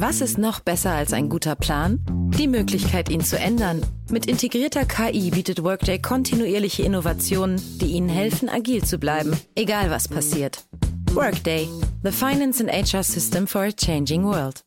Was ist noch besser als ein guter Plan? Die Möglichkeit, ihn zu ändern. Mit integrierter KI bietet Workday kontinuierliche Innovationen, die Ihnen helfen, agil zu bleiben, egal was passiert. Workday, the finance and HR system for a changing world.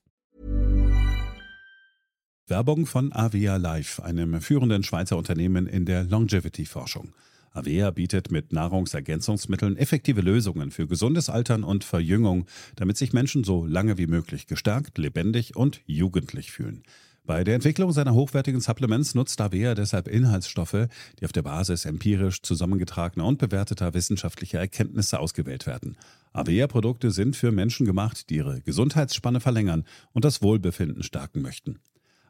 Werbung von Avea Life, einem führenden Schweizer Unternehmen in der Longevity-Forschung. Avea bietet mit Nahrungsergänzungsmitteln effektive Lösungen für gesundes Altern und Verjüngung, damit sich Menschen so lange wie möglich gestärkt, lebendig und jugendlich fühlen. Bei der Entwicklung seiner hochwertigen Supplements nutzt Avea deshalb Inhaltsstoffe, die auf der Basis empirisch zusammengetragener und bewerteter wissenschaftlicher Erkenntnisse ausgewählt werden. Avea-Produkte sind für Menschen gemacht, die ihre Gesundheitsspanne verlängern und das Wohlbefinden stärken möchten.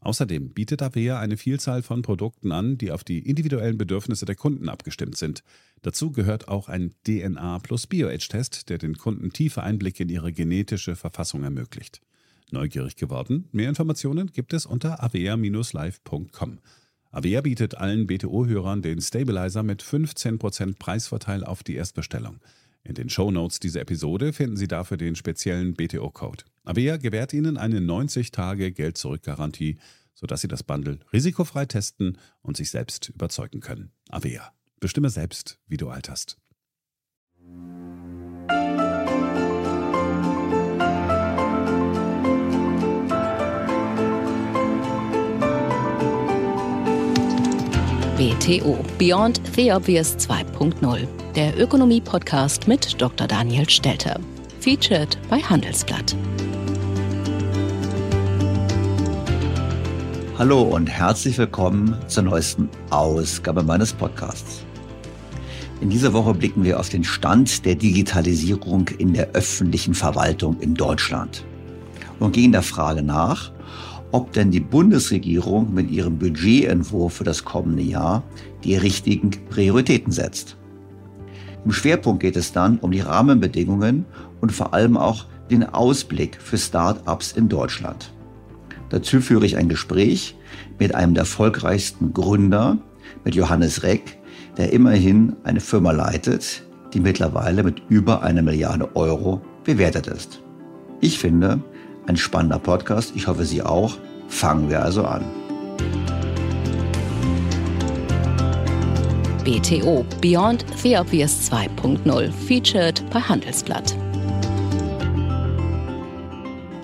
Außerdem bietet Avea eine Vielzahl von Produkten an, die auf die individuellen Bedürfnisse der Kunden abgestimmt sind. Dazu gehört auch ein DNA plus Bioage-Test, der den Kunden tiefe Einblicke in ihre genetische Verfassung ermöglicht. Neugierig geworden? Mehr Informationen gibt es unter avea-life.com. Avea bietet allen BTO-Hörern den Stabilizer mit 15% Preisvorteil auf die Erstbestellung. In den Shownotes dieser Episode finden Sie dafür den speziellen BTO-Code. Avea gewährt Ihnen eine 90-Tage-Geld-Zurück-Garantie, sodass Sie das Bundle risikofrei testen und sich selbst überzeugen können. Avea. Bestimme selbst, wie du alterst. BTO Beyond the Obvious 2.0, der Ökonomie-Podcast mit Dr. Daniel Stelter. Featured bei Handelsblatt. Hallo und herzlich willkommen zur neuesten Ausgabe meines Podcasts. In dieser Woche blicken wir auf den Stand der Digitalisierung in der öffentlichen Verwaltung in Deutschland und gehen der Frage nach, ob denn die Bundesregierung mit ihrem Budgetentwurf für das kommende Jahr die richtigen Prioritäten setzt. Im Schwerpunkt geht es dann um die Rahmenbedingungen und vor allem auch den Ausblick für Start-ups in Deutschland. Dazu führe ich ein Gespräch mit einem der erfolgreichsten Gründer, mit Johannes Reck, der immerhin eine Firma leitet, die mittlerweile mit über 1 Milliarde Euro bewertet ist. Ich finde, ein spannender Podcast. Ich hoffe, Sie auch. Fangen wir also an. BTO Beyond the Obvious 2.0 featured bei Handelsblatt.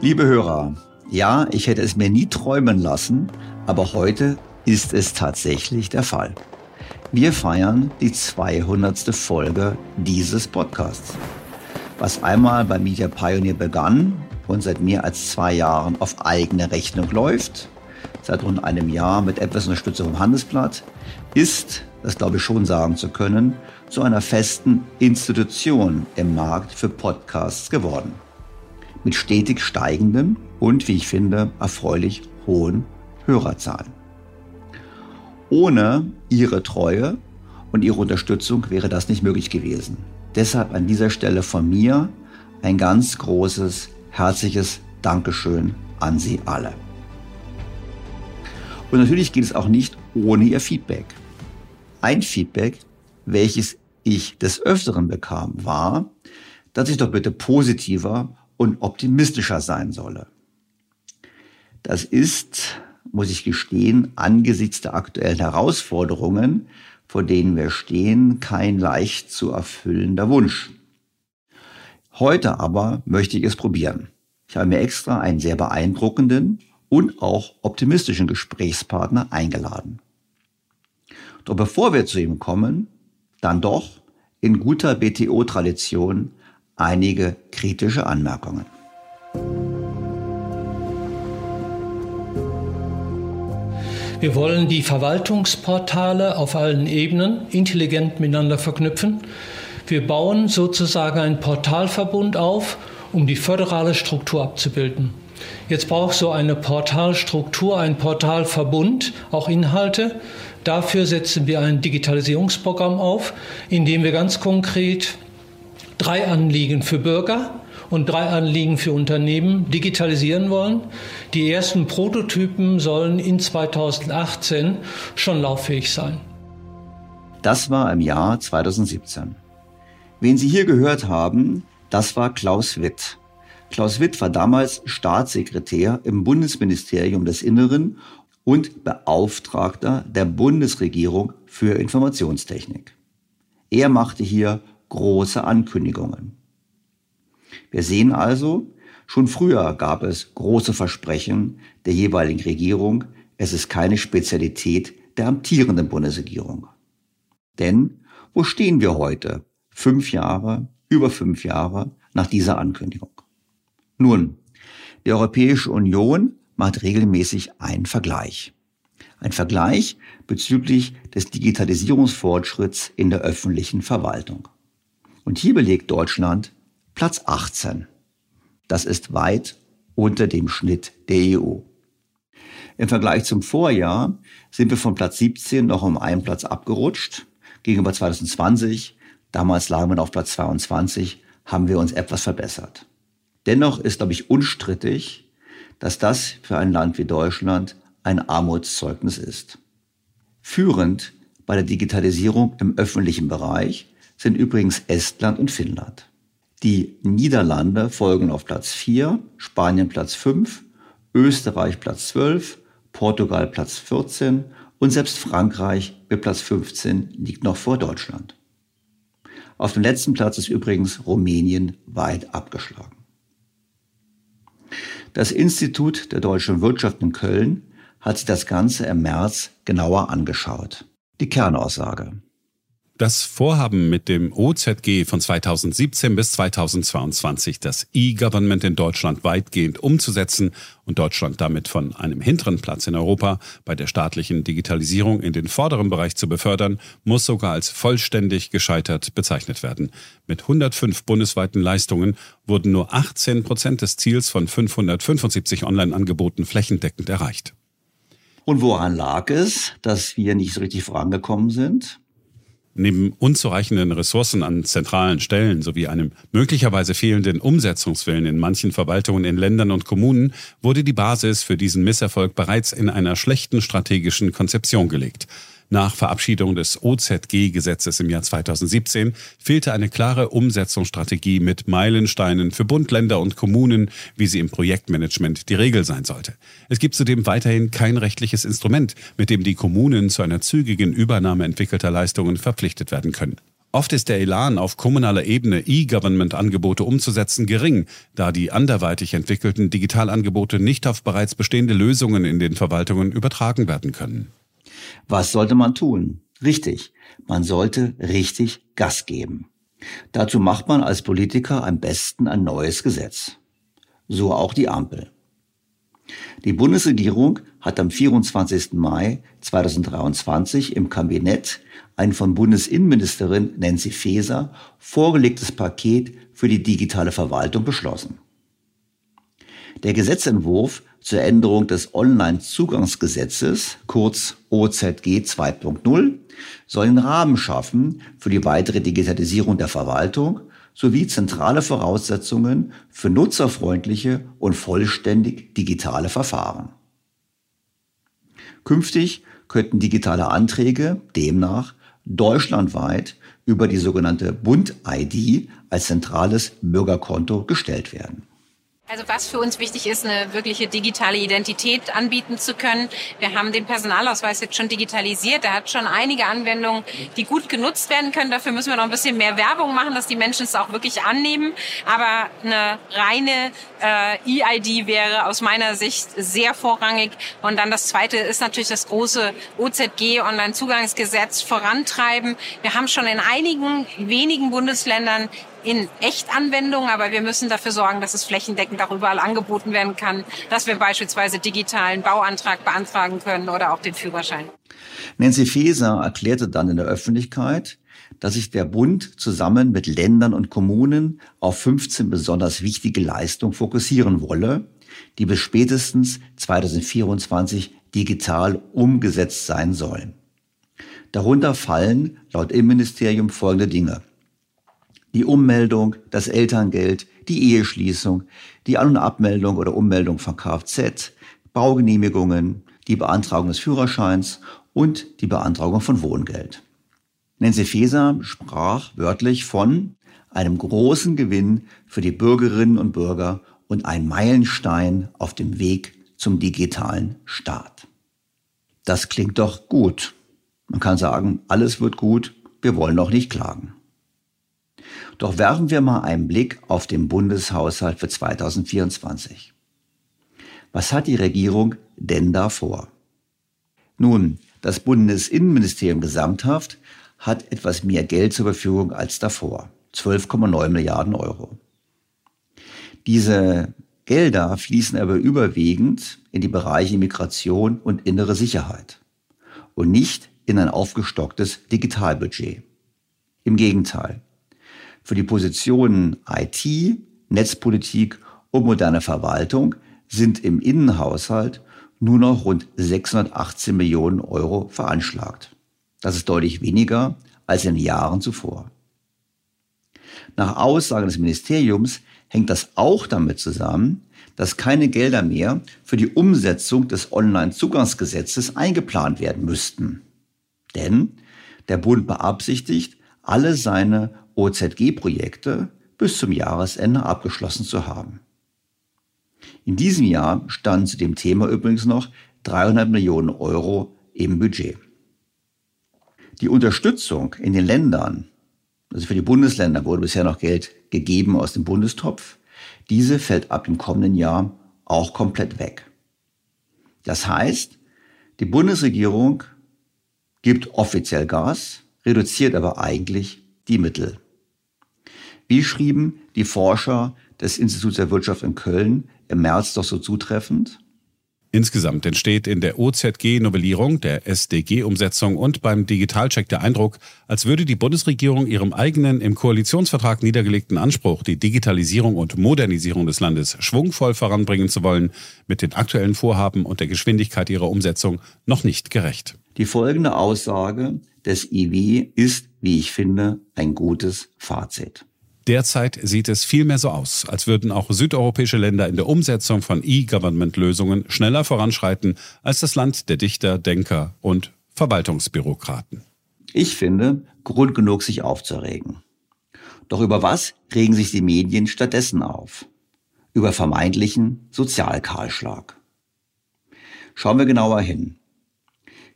Liebe Hörer, ja, ich hätte es mir nie träumen lassen, aber heute ist es tatsächlich der Fall. Wir feiern die 200. Folge dieses Podcasts. Was einmal bei Media Pioneer begann und seit mehr als 2 Jahren auf eigene Rechnung läuft, seit rund 1 Jahr mit etwas Unterstützung vom Handelsblatt, ist, das glaube ich schon sagen zu können, zu einer festen Institution im Markt für Podcasts geworden. Mit stetig steigenden und, wie ich finde, erfreulich hohen Hörerzahlen. Ohne Ihre Treue und Ihre Unterstützung wäre das nicht möglich gewesen. Deshalb an dieser Stelle von mir ein ganz großes herzliches Dankeschön an Sie alle. Und natürlich geht es auch nicht ohne Ihr Feedback. Ein Feedback, welches ich des Öfteren bekam, war, dass ich doch bitte positiver und optimistischer sein solle. Das ist muss ich gestehen, angesichts der aktuellen Herausforderungen, vor denen wir stehen, kein leicht zu erfüllender Wunsch. Heute aber möchte ich es probieren. Ich habe mir extra einen sehr beeindruckenden und auch optimistischen Gesprächspartner eingeladen. Doch bevor wir zu ihm kommen, dann doch in guter BTO-Tradition einige kritische Anmerkungen. Wir wollen die Verwaltungsportale auf allen Ebenen intelligent miteinander verknüpfen. Wir bauen sozusagen einen Portalverbund auf, um die föderale Struktur abzubilden. Jetzt braucht so eine Portalstruktur, ein Portalverbund, auch Inhalte. Dafür setzen wir ein Digitalisierungsprogramm auf, in dem wir ganz konkret 3 Anliegen für Bürger und 3 Anliegen für Unternehmen digitalisieren wollen. Die ersten Prototypen sollen in 2018 schon lauffähig sein. Das war im Jahr 2017. Wen Sie hier gehört haben, das war Klaus Vitt. Klaus Vitt war damals Staatssekretär im Bundesministerium des Inneren und Beauftragter der Bundesregierung für Informationstechnik. Er machte hier große Ankündigungen. Wir sehen also, schon früher gab es große Versprechen der jeweiligen Regierung. Es ist keine Spezialität der amtierenden Bundesregierung. Denn wo stehen wir heute, 5 Jahre, über 5 Jahre nach dieser Ankündigung? Nun, die Europäische Union macht regelmäßig einen Vergleich. Ein Vergleich bezüglich des Digitalisierungsfortschritts in der öffentlichen Verwaltung. Und hier belegt Deutschland Platz 18. Das ist weit unter dem Schnitt der EU. Im Vergleich zum Vorjahr sind wir von Platz 17 noch um einen Platz abgerutscht. Gegenüber 2020, damals lagen wir noch auf Platz 22, haben wir uns etwas verbessert. Dennoch ist, glaube ich, unstrittig, dass das für ein Land wie Deutschland ein Armutszeugnis ist. Führend bei der Digitalisierung im öffentlichen Bereich sind übrigens Estland und Finnland. Die Niederlande folgen auf Platz 4, Spanien Platz 5, Österreich Platz 12, Portugal Platz 14 und selbst Frankreich mit Platz 15 liegt noch vor Deutschland. Auf dem letzten Platz ist übrigens Rumänien weit abgeschlagen. Das Institut der Deutschen Wirtschaft in Köln hat sich das Ganze im März genauer angeschaut. Die Kernaussage: Das Vorhaben mit dem OZG von 2017 bis 2022, das E-Government in Deutschland weitgehend umzusetzen und Deutschland damit von einem hinteren Platz in Europa bei der staatlichen Digitalisierung in den vorderen Bereich zu befördern, muss sogar als vollständig gescheitert bezeichnet werden. Mit 105 bundesweiten Leistungen wurden nur 18% des Ziels von 575 Online-Angeboten flächendeckend erreicht. Und woran lag es, dass wir nicht so richtig vorangekommen sind? Neben unzureichenden Ressourcen an zentralen Stellen sowie einem möglicherweise fehlenden Umsetzungswillen in manchen Verwaltungen in Ländern und Kommunen wurde die Basis für diesen Misserfolg bereits in einer schlechten strategischen Konzeption gelegt. Nach Verabschiedung des OZG-Gesetzes im Jahr 2017 fehlte eine klare Umsetzungsstrategie mit Meilensteinen für Bund, Länder und Kommunen, wie sie im Projektmanagement die Regel sein sollte. Es gibt zudem weiterhin kein rechtliches Instrument, mit dem die Kommunen zu einer zügigen Übernahme entwickelter Leistungen verpflichtet werden können. Oft ist der Elan, auf kommunaler Ebene E-Government-Angebote umzusetzen, gering, da die anderweitig entwickelten Digitalangebote nicht auf bereits bestehende Lösungen in den Verwaltungen übertragen werden können. Was sollte man tun? Richtig, man sollte richtig Gas geben. Dazu macht man als Politiker am besten ein neues Gesetz. So auch die Ampel. Die Bundesregierung hat am 24. Mai 2023 im Kabinett ein von Bundesinnenministerin Nancy Faeser vorgelegtes Paket für die digitale Verwaltung beschlossen. Der Gesetzentwurf zur Änderung des Onlinezugangsgesetzes, kurz OZG 2.0, soll einen Rahmen schaffen für die weitere Digitalisierung der Verwaltung sowie zentrale Voraussetzungen für nutzerfreundliche und vollständig digitale Verfahren. Künftig könnten digitale Anträge demnach deutschlandweit über die sogenannte Bund-ID als zentrales Bürgerkonto gestellt werden. Also was für uns wichtig ist, eine wirkliche digitale Identität anbieten zu können. Wir haben den Personalausweis jetzt schon digitalisiert. Er hat schon einige Anwendungen, die gut genutzt werden können. Dafür müssen wir noch ein bisschen mehr Werbung machen, dass die Menschen es auch wirklich annehmen. Aber eine reine E-ID wäre aus meiner Sicht sehr vorrangig. Und dann das Zweite ist natürlich das große OZG, Onlinezugangsgesetz, vorantreiben. Wir haben schon in einigen wenigen Bundesländern in Echtanwendung, aber wir müssen dafür sorgen, dass es flächendeckend auch überall angeboten werden kann, dass wir beispielsweise digitalen Bauantrag beantragen können oder auch den Führerschein. Nancy Faeser erklärte dann in der Öffentlichkeit, dass sich der Bund zusammen mit Ländern und Kommunen auf 15 besonders wichtige Leistungen fokussieren wolle, die bis spätestens 2024 digital umgesetzt sein sollen. Darunter fallen laut Innenministerium folgende Dinge: die Ummeldung, das Elterngeld, die Eheschließung, die An- und Abmeldung oder Ummeldung von Kfz, Baugenehmigungen, die Beantragung des Führerscheins und die Beantragung von Wohngeld. Nancy Faeser sprach wörtlich von einem großen Gewinn für die Bürgerinnen und Bürger und einem Meilenstein auf dem Weg zum digitalen Staat. Das klingt doch gut. Man kann sagen, alles wird gut, wir wollen doch nicht klagen. Doch werfen wir mal einen Blick auf den Bundeshaushalt für 2024. Was hat die Regierung denn da vor? Nun, das Bundesinnenministerium gesamthaft hat etwas mehr Geld zur Verfügung als davor, 12,9 Milliarden Euro. Diese Gelder fließen aber überwiegend in die Bereiche Migration und innere Sicherheit und nicht in ein aufgestocktes Digitalbudget. Im Gegenteil. Für die Positionen IT, Netzpolitik und moderne Verwaltung sind im Innenhaushalt nur noch rund 618 Millionen Euro veranschlagt. Das ist deutlich weniger als in den Jahren zuvor. Nach Aussagen des Ministeriums hängt das auch damit zusammen, dass keine Gelder mehr für die Umsetzung des Onlinezugangsgesetzes eingeplant werden müssten. Denn der Bund beabsichtigt, alle seine OZG-Projekte bis zum Jahresende abgeschlossen zu haben. In diesem Jahr standen zu dem Thema übrigens noch 300 Millionen Euro im Budget. Die Unterstützung in den Ländern, also für die Bundesländer wurde bisher noch Geld gegeben aus dem Bundestopf, diese fällt ab dem kommenden Jahr auch komplett weg. Das heißt, die Bundesregierung gibt offiziell Gas, reduziert aber eigentlich die Mittel. Wie schrieben die Forscher des Instituts der Wirtschaft in Köln im März doch so zutreffend? Insgesamt entsteht in der OZG-Novellierung, der SDG-Umsetzung und beim Digitalcheck der Eindruck, als würde die Bundesregierung ihrem eigenen im Koalitionsvertrag niedergelegten Anspruch, die Digitalisierung und Modernisierung des Landes schwungvoll voranbringen zu wollen, mit den aktuellen Vorhaben und der Geschwindigkeit ihrer Umsetzung noch nicht gerecht. Die folgende Aussage des IW ist, wie ich finde, ein gutes Fazit. Derzeit sieht es vielmehr so aus, als würden auch südeuropäische Länder in der Umsetzung von E-Government-Lösungen schneller voranschreiten als das Land der Dichter, Denker und Verwaltungsbürokraten. Ich finde, Grund genug, sich aufzuregen. Doch über was regen sich die Medien stattdessen auf? Über vermeintlichen Sozialkahlschlag. Schauen wir genauer hin.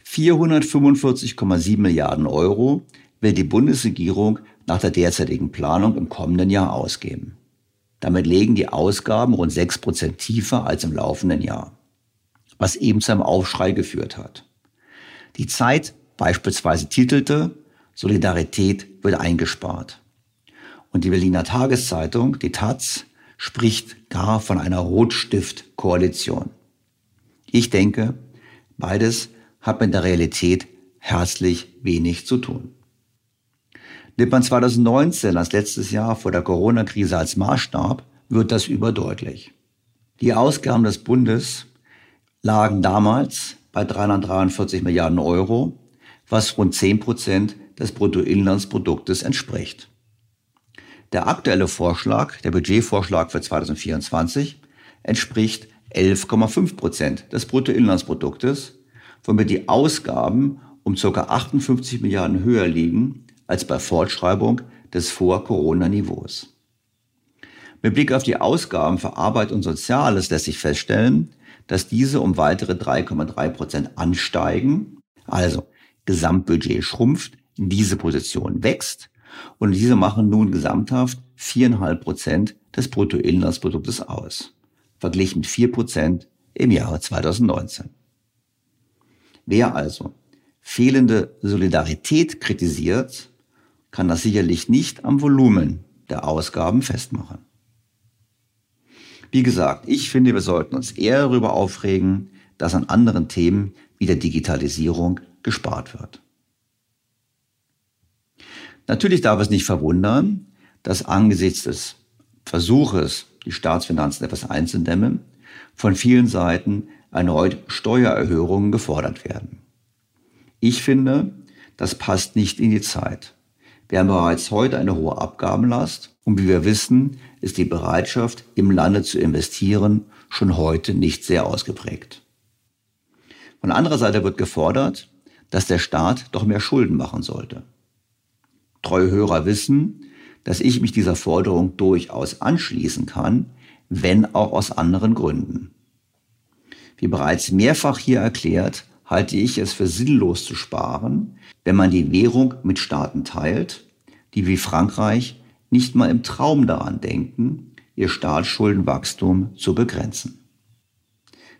445,7 Milliarden Euro will die Bundesregierung nach der derzeitigen Planung im kommenden Jahr ausgeben. Damit liegen die Ausgaben rund 6% tiefer als im laufenden Jahr, was eben zu einem Aufschrei geführt hat. Die Zeit beispielsweise titelte, Solidarität wird eingespart. Und die Berliner Tageszeitung, die taz, spricht gar von einer Rotstift-Koalition. Ich denke, beides hat mit der Realität herzlich wenig zu tun. Nimmt man 2019 als letztes Jahr vor der Corona-Krise als Maßstab, wird das überdeutlich. Die Ausgaben des Bundes lagen damals bei 343 Milliarden Euro, was rund 10% des Bruttoinlandsproduktes entspricht. Der aktuelle Vorschlag, der Budgetvorschlag für 2024, entspricht 11,5% des Bruttoinlandsproduktes, womit die Ausgaben um ca. 58 Milliarden höher liegen als bei Fortschreibung des Vor-Corona-Niveaus. Mit Blick auf die Ausgaben für Arbeit und Soziales lässt sich feststellen, dass diese um weitere 3,3% ansteigen. Also Gesamtbudget schrumpft, diese Position wächst und diese machen nun gesamthaft 4,5% des Bruttoinlandsproduktes aus, verglichen mit 4% im Jahre 2019. Wer also fehlende Solidarität kritisiert, kann das sicherlich nicht am Volumen der Ausgaben festmachen. Wie gesagt, ich finde, wir sollten uns eher darüber aufregen, dass an anderen Themen wie der Digitalisierung gespart wird. Natürlich darf es nicht verwundern, dass angesichts des Versuches, die Staatsfinanzen etwas einzudämmen, von vielen Seiten erneut Steuererhöhungen gefordert werden. Ich finde, das passt nicht in die Zeit. Wir haben bereits heute eine hohe Abgabenlast und wie wir wissen, ist die Bereitschaft, im Lande zu investieren, schon heute nicht sehr ausgeprägt. Von anderer Seite wird gefordert, dass der Staat doch mehr Schulden machen sollte. Treue Hörer wissen, dass ich mich dieser Forderung durchaus anschließen kann, wenn auch aus anderen Gründen. Wie bereits mehrfach hier erklärt, halte ich es für sinnlos zu sparen, wenn man die Währung mit Staaten teilt, die wie Frankreich nicht mal im Traum daran denken, ihr Staatsschuldenwachstum zu begrenzen.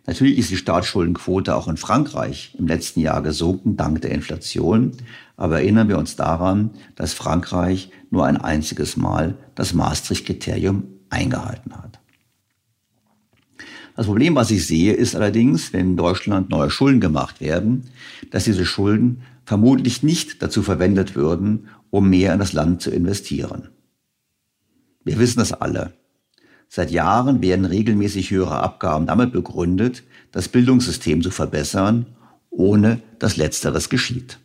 Natürlich ist die Staatsschuldenquote auch in Frankreich im letzten Jahr gesunken, dank der Inflation. Aber erinnern wir uns daran, dass Frankreich nur ein einziges Mal das Maastricht-Kriterium eingehalten hat. Das Problem, was ich sehe, ist allerdings, wenn in Deutschland neue Schulden gemacht werden, dass diese Schulden vermutlich nicht dazu verwendet würden, um mehr in das Land zu investieren. Wir wissen das alle. Seit Jahren werden regelmäßig höhere Abgaben damit begründet, das Bildungssystem zu verbessern, ohne dass Letzteres geschieht.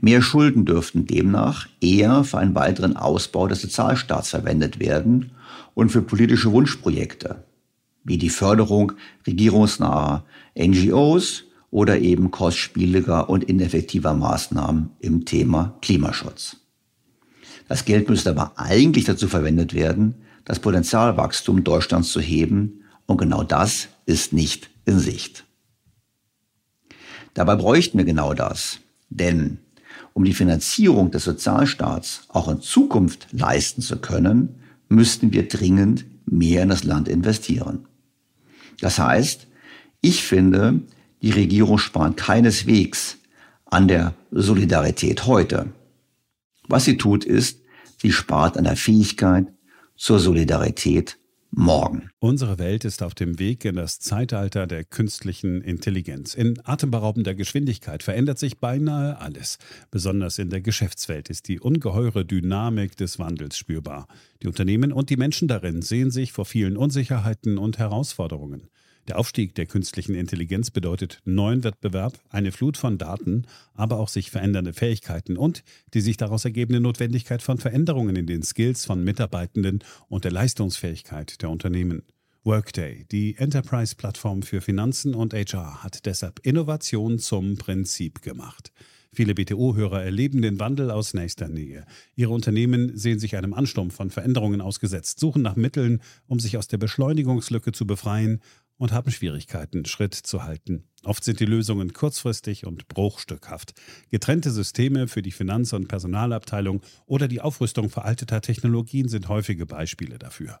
Mehr Schulden dürften demnach eher für einen weiteren Ausbau des Sozialstaats verwendet werden und für politische Wunschprojekte, wie die Förderung regierungsnaher NGOs oder eben kostspieliger und ineffektiver Maßnahmen im Thema Klimaschutz. Das Geld müsste aber eigentlich dazu verwendet werden, das Potenzialwachstum Deutschlands zu heben, und genau das ist nicht in Sicht. Dabei bräuchten wir genau das, denn um die Finanzierung des Sozialstaats auch in Zukunft leisten zu können, müssten wir dringend mehr in das Land investieren. Das heißt, ich finde, die Regierung spart keineswegs an der Solidarität heute. Was sie tut, ist, sie spart an der Fähigkeit zur Solidarität morgen. Unsere Welt ist auf dem Weg in das Zeitalter der künstlichen Intelligenz. In atemberaubender Geschwindigkeit verändert sich beinahe alles. Besonders in der Geschäftswelt ist die ungeheure Dynamik des Wandels spürbar. Die Unternehmen und die Menschen darin sehen sich vor vielen Unsicherheiten und Herausforderungen. Der Aufstieg der künstlichen Intelligenz bedeutet neuen Wettbewerb, eine Flut von Daten, aber auch sich verändernde Fähigkeiten und die sich daraus ergebende Notwendigkeit von Veränderungen in den Skills von Mitarbeitenden und der Leistungsfähigkeit der Unternehmen. Workday, die Enterprise-Plattform für Finanzen und HR, hat deshalb Innovation zum Prinzip gemacht. Viele BTO-Hörer erleben den Wandel aus nächster Nähe. Ihre Unternehmen sehen sich einem Ansturm von Veränderungen ausgesetzt, suchen nach Mitteln, um sich aus der Beschleunigungslücke zu befreien und haben Schwierigkeiten, Schritt zu halten. Oft sind die Lösungen kurzfristig und bruchstückhaft. Getrennte Systeme für die Finanz- und Personalabteilung oder die Aufrüstung veralteter Technologien sind häufige Beispiele dafür.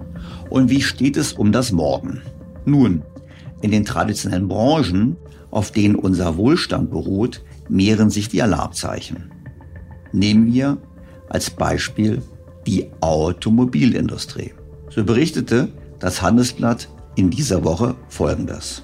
Und wie steht es um das Morgen? Nun, in den traditionellen Branchen, auf denen unser Wohlstand beruht, mehren sich die Alarmzeichen. Nehmen wir als Beispiel die Automobilindustrie. So berichtete das Handelsblatt in dieser Woche Folgendes.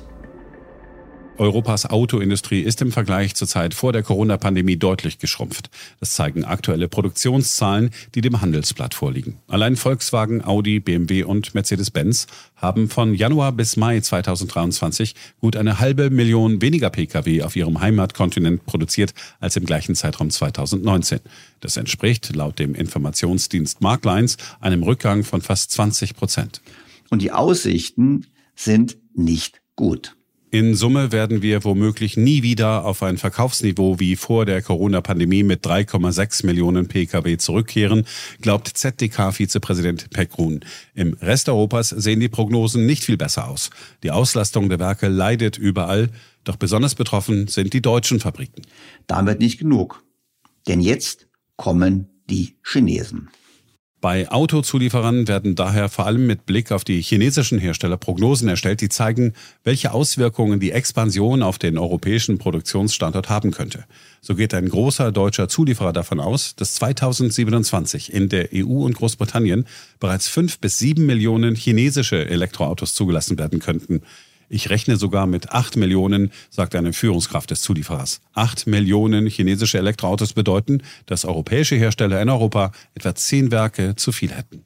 Europas Autoindustrie ist im Vergleich zur Zeit vor der Corona-Pandemie deutlich geschrumpft. Das zeigen aktuelle Produktionszahlen, die dem Handelsblatt vorliegen. Allein Volkswagen, Audi, BMW und Mercedes-Benz haben von Januar bis Mai 2023 gut 500.000 weniger Pkw auf ihrem Heimatkontinent produziert als im gleichen Zeitraum 2019. Das entspricht laut dem Informationsdienst Marklines einem Rückgang von fast 20%. Und die Aussichten sind nicht gut. In Summe werden wir womöglich nie wieder auf ein Verkaufsniveau wie vor der Corona-Pandemie mit 3,6 Millionen Pkw zurückkehren, glaubt ZDK-Vizepräsident Peck-Grun. Im Rest Europas sehen die Prognosen nicht viel besser aus. Die Auslastung der Werke leidet überall, doch besonders betroffen sind die deutschen Fabriken. Damit nicht genug, denn jetzt kommen die Chinesen. Bei Autozulieferern werden daher vor allem mit Blick auf die chinesischen Hersteller Prognosen erstellt, die zeigen, welche Auswirkungen die Expansion auf den europäischen Produktionsstandort haben könnte. So geht ein großer deutscher Zulieferer davon aus, dass 2027 in der EU und Großbritannien bereits 5 bis 7 Millionen chinesische Elektroautos zugelassen werden könnten. Ich rechne sogar mit 8 Millionen, sagt eine Führungskraft des Zulieferers. 8 Millionen chinesische Elektroautos bedeuten, dass europäische Hersteller in Europa etwa 10 Werke zu viel hätten.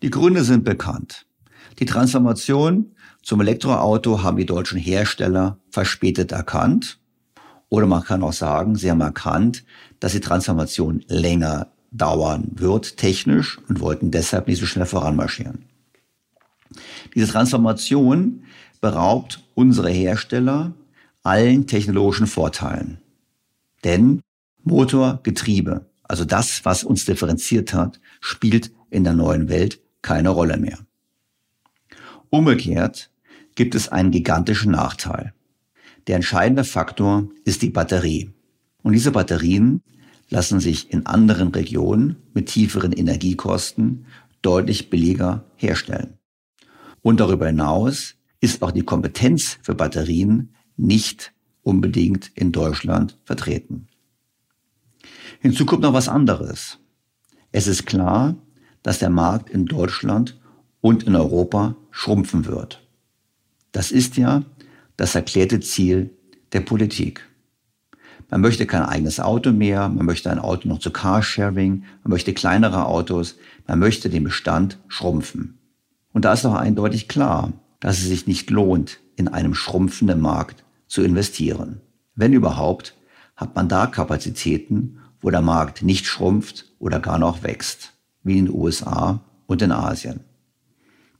Die Gründe sind bekannt. Die Transformation zum Elektroauto haben die deutschen Hersteller verspätet erkannt. Oder man kann auch sagen, sie haben erkannt, dass die Transformation länger dauern wird technisch und wollten deshalb nicht so schnell voranmarschieren. Diese Transformation beraubt unsere Hersteller allen technologischen Vorteilen. Denn Motor, Getriebe, also das, was uns differenziert hat, spielt in der neuen Welt keine Rolle mehr. Umgekehrt gibt es einen gigantischen Nachteil. Der entscheidende Faktor ist die Batterie. Und diese Batterien lassen sich in anderen Regionen mit tieferen Energiekosten deutlich billiger herstellen. Und darüber hinaus ist auch die Kompetenz für Batterien nicht unbedingt in Deutschland vertreten. Hinzu kommt noch was anderes. Es ist klar, dass der Markt in Deutschland und in Europa schrumpfen wird. Das ist ja das erklärte Ziel der Politik. Man möchte kein eigenes Auto mehr, man möchte ein Auto noch zu Carsharing, man möchte kleinere Autos, man möchte den Bestand schrumpfen. Und da ist doch eindeutig klar, dass es sich nicht lohnt, in einem schrumpfenden Markt zu investieren. Wenn überhaupt, hat man da Kapazitäten, wo der Markt nicht schrumpft oder gar noch wächst, wie in den USA und in Asien.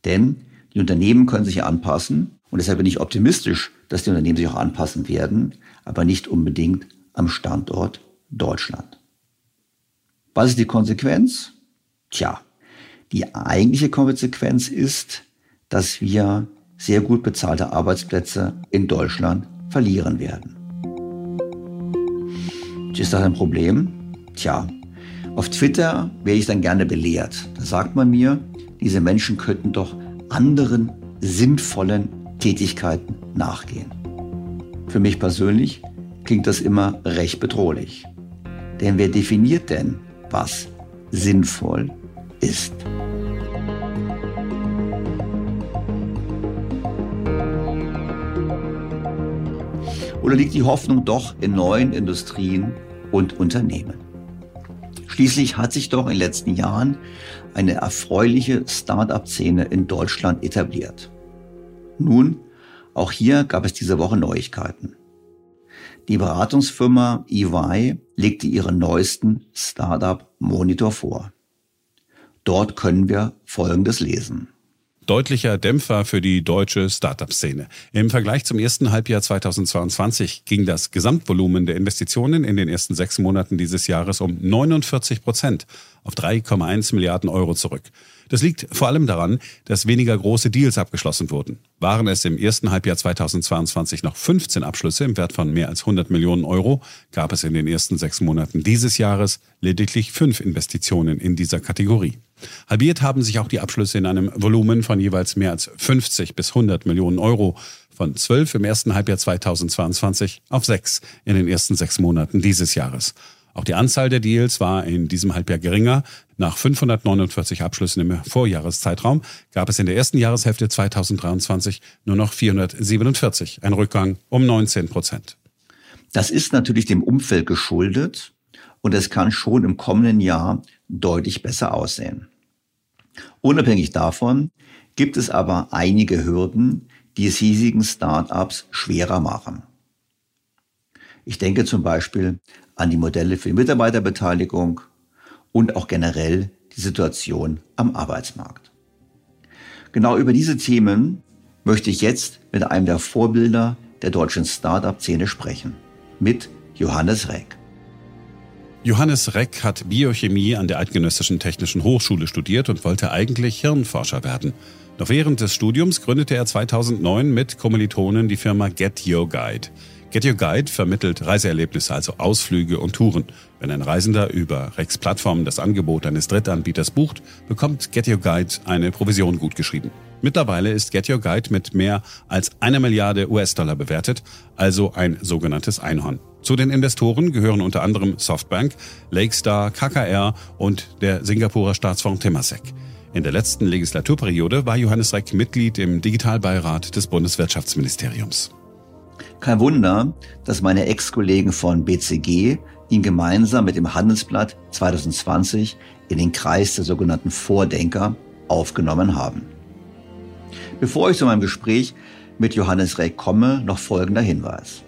Denn die Unternehmen können sich anpassen und deshalb bin ich optimistisch, dass die Unternehmen sich auch anpassen werden, aber nicht unbedingt am Standort Deutschland. Was ist die Konsequenz? Tja, die eigentliche Konsequenz ist, dass wir sehr gut bezahlte Arbeitsplätze in Deutschland verlieren werden. Ist das ein Problem? Tja, auf Twitter werde ich dann gerne belehrt. Da sagt man mir, diese Menschen könnten doch anderen sinnvollen Tätigkeiten nachgehen. Für mich persönlich klingt das immer recht bedrohlich. Denn wer definiert denn, was sinnvoll ist? Oder liegt die Hoffnung doch in neuen Industrien und Unternehmen? Schließlich hat sich doch in den letzten Jahren eine erfreuliche Start-up-Szene in Deutschland etabliert. Nun, auch hier gab es diese Woche Neuigkeiten. Die Beratungsfirma EY legte ihren neuesten Start-up-Monitor vor. Dort können wir Folgendes lesen. Deutlicher Dämpfer für die deutsche Start-up-Szene. Im Vergleich zum ersten Halbjahr 2022 ging das Gesamtvolumen der Investitionen in den ersten 6 Monaten dieses Jahres um 49% auf 3,1 Milliarden Euro zurück. Das liegt vor allem daran, dass weniger große Deals abgeschlossen wurden. Waren es im ersten Halbjahr 2022 noch 15 Abschlüsse im Wert von mehr als 100 Millionen Euro, gab es in den ersten 6 Monaten dieses Jahres lediglich 5 Investitionen in dieser Kategorie. Halbiert haben sich auch die Abschlüsse in einem Volumen von jeweils mehr als 50 bis 100 Millionen Euro. von 12 im ersten Halbjahr 2022 auf 6 in den ersten 6 Monaten dieses Jahres. Auch die Anzahl der Deals war in diesem Halbjahr geringer. Nach 549 Abschlüssen im Vorjahreszeitraum gab es in der ersten Jahreshälfte 2023 nur noch 447, ein Rückgang um 19%. Das ist natürlich dem Umfeld geschuldet und es kann schon im kommenden Jahr deutlich besser aussehen. Unabhängig davon gibt es aber einige Hürden, die es hiesigen Startups schwerer machen. Ich denke zum Beispiel an die Modelle für die Mitarbeiterbeteiligung und auch generell die Situation am Arbeitsmarkt. Genau über diese Themen möchte ich jetzt mit einem der Vorbilder der deutschen Startup-Szene sprechen, mit Johannes Reck. Johannes Reck hat Biochemie an der Eidgenössischen Technischen Hochschule studiert und wollte eigentlich Hirnforscher werden. Doch während des Studiums gründete er 2009 mit Kommilitonen die Firma GetYourGuide. GetYourGuide vermittelt Reiseerlebnisse, also Ausflüge und Touren. Wenn ein Reisender über Recks Plattform das Angebot eines Drittanbieters bucht, bekommt GetYourGuide eine Provision gutgeschrieben. Mittlerweile ist GetYourGuide mit mehr als 1 Milliarde US-Dollar bewertet, also ein sogenanntes Einhorn. Zu den Investoren gehören unter anderem Softbank, Lakestar, KKR und der Singapurer Staatsfonds Temasek. In der letzten Legislaturperiode war Johannes Reck Mitglied im Digitalbeirat des Bundeswirtschaftsministeriums. Kein Wunder, dass meine Ex-Kollegen von BCG ihn gemeinsam mit dem Handelsblatt 2020 in den Kreis der sogenannten Vordenker aufgenommen haben. Bevor ich zu meinem Gespräch mit Johannes Reck komme, noch folgender Hinweis.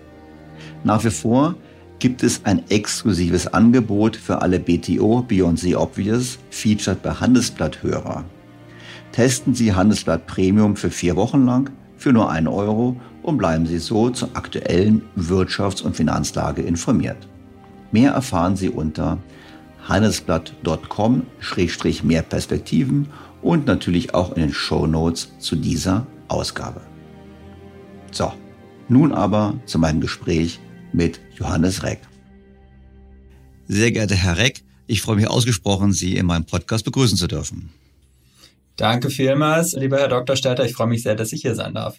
Nach wie vor gibt es ein exklusives Angebot für alle BTO Beyond the Obvious Featured bei Handelsblatt-Hörer. Testen Sie Handelsblatt Premium für 4 Wochen lang für nur 1 Euro und bleiben Sie so zur aktuellen Wirtschafts- und Finanzlage informiert. Mehr erfahren Sie unter handelsblatt.com/mehrperspektiven und natürlich auch in den Shownotes zu dieser Ausgabe. So, nun aber zu meinem Gespräch mit Johannes Reck. Sehr geehrter Herr Reck, ich freue mich ausgesprochen, Sie in meinem Podcast begrüßen zu dürfen. Danke vielmals, lieber Herr Dr. Stelter. Ich freue mich sehr, dass ich hier sein darf.